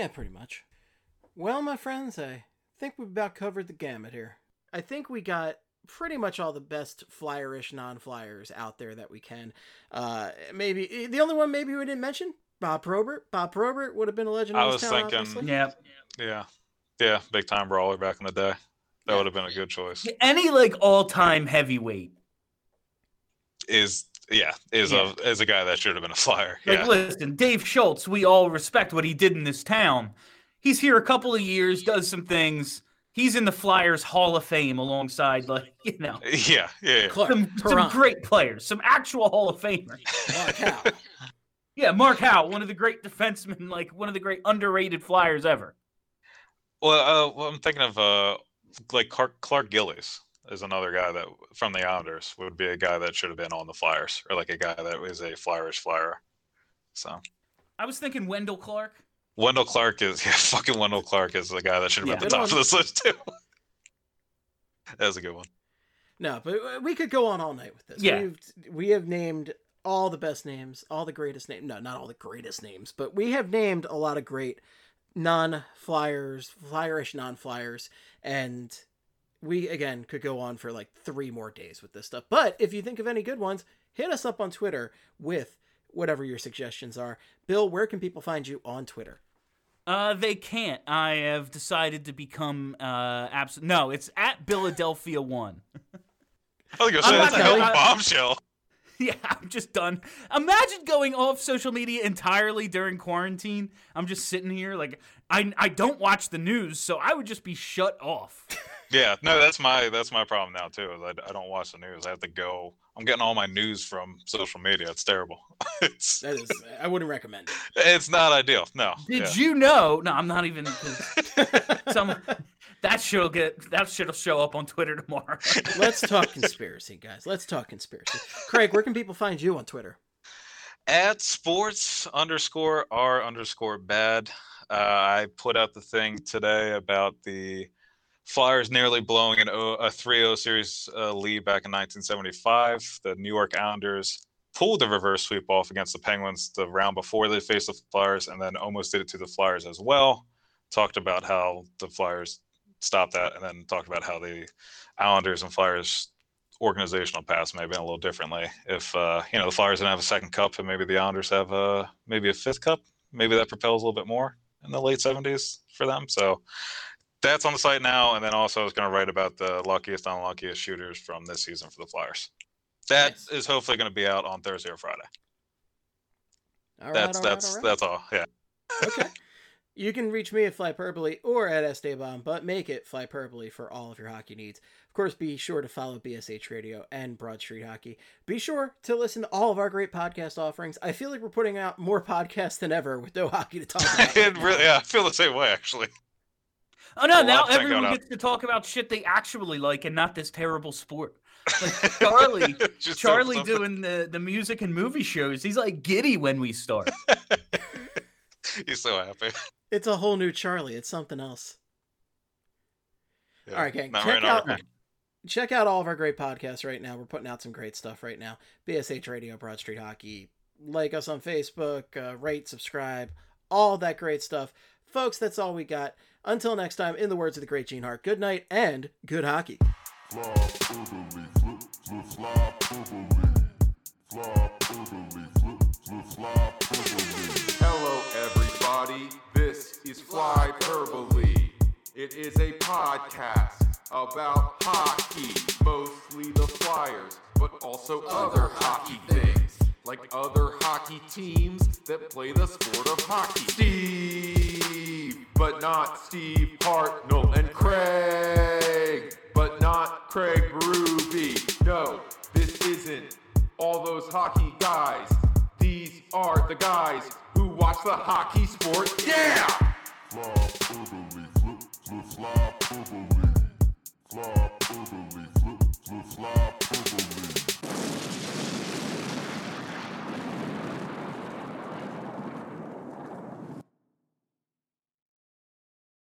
Yeah, pretty much. Well, my friends, I think we've about covered the gamut here. I think we got pretty much all the best Flyer-ish non-Flyers out there that we can. Uh, maybe the only one maybe we didn't mention, Bob Probert. Bob Probert would have been a legend. I was town, thinking, yeah, yeah, yeah, big time brawler back in the day. That yeah. would have been a good choice. Any like all-time heavyweight is yeah is yeah. a is a guy that should have been a Flyer. Like, yeah. Listen, Dave Schultz, we all respect what he did in this town. He's here a couple of years, does some things. He's in the Flyers Hall of Fame alongside, like, you know. Yeah, yeah, yeah. Clark, some, some great players. Some actual Hall of Famers. Mark Howe. Yeah, Mark Howe, one of the great defensemen, like, one of the great underrated Flyers ever. Well, uh, well I'm thinking of, uh, like, Clark, Clark Gillies is another guy that, from the Islanders, would be a guy that should have been on the Flyers, or, like, a guy that is a Flyerish Flyer. So. I was thinking Wendell Clark. Wendell Clark is yeah, fucking Wendell Clark is the guy that should have yeah, been at the top of this list too. That was a good one. No, but we could go on all night with this. Yeah. We've, we have named all the best names, all the greatest names. No, not all the greatest names, but we have named a lot of great non-Flyers, Flyer-ish non-Flyers, and we again could go on for like three more days with this stuff. But if you think of any good ones, hit us up on Twitter with whatever your suggestions are. Bill, where can people find you on Twitter? Uh, they can't. I have decided to become uh, abs- No, it's at Biladelphia one. I was going to say, that's a whole bombshell. Yeah, I'm just done. Imagine going off social media entirely during quarantine. I'm just sitting here like, I I don't watch the news, so I would just be shut off. Yeah, no, that's my that's my problem now, too. Is I, I don't watch the news. I have to go. I'm getting all my news from social media. It's terrible. It's, that is, I wouldn't recommend it. It's not ideal. No. Did yeah. you know? No, I'm not even. Some that show'll get that shit'll show up on Twitter tomorrow. Let's talk conspiracy, guys. Let's talk conspiracy. Craig, where can people find you on Twitter? At sports underscore r underscore bad. Uh, I put out the thing today about the Flyers nearly blowing an o- a three oh series uh, lead back in nineteen seventy-five. The New York Islanders pulled the reverse sweep off against the Penguins the round before they faced the Flyers, and then almost did it to the Flyers as well. Talked about how the Flyers stopped that, and then talked about how the Islanders and Flyers organizational paths may have been a little differently. If uh, you know the Flyers didn't have a second cup, and maybe the Islanders have uh, maybe a fifth cup, maybe that propels a little bit more in the late seventies for them. So. That's on the site now, and then also I was going to write about the luckiest, unluckiest shooters from this season for the Flyers. That nice. Is hopefully going to be out on Thursday or Friday. All right, that's all right, that's all right. that's all. Yeah. Okay. You can reach me at Flyperbole or at Esteban, but make it Flyperbole for all of your hockey needs. Of course, be sure to follow B S H Radio and Broad Street Hockey. Be sure to listen to all of our great podcast offerings. I feel like we're putting out more podcasts than ever with no hockey to talk about. It really, yeah, I feel the same way, actually. Oh, no, now everyone gets out to talk about shit they actually like and not this terrible sport. Like Charlie, Charlie doing the, the music and movie shows, he's like giddy when we start. He's so happy. It's a whole new Charlie. It's something else. Yeah, all right, gang. Check right out, right. check out all of our great podcasts right now. We're putting out some great stuff right now. B S H Radio, Broad Street Hockey. Like us on Facebook. Uh, rate, subscribe. All that great stuff. Folks, that's all we got. Until next time, in the words of the great Gene Hart, good night and good hockey. Hello, everybody. This is Flyperbole. It is a podcast about hockey, mostly the Flyers, but also other hockey things, like other hockey teams that play the sport of hockey. Steve, but not Steve Hartnell, and Craig, but not Craig Ruby. No, this isn't all those hockey guys. These are the guys who watch the hockey sport. Yeah! Flyperbole, flip, flip, Flyperbole. Flyperbole, flip, flip, Flyperbole.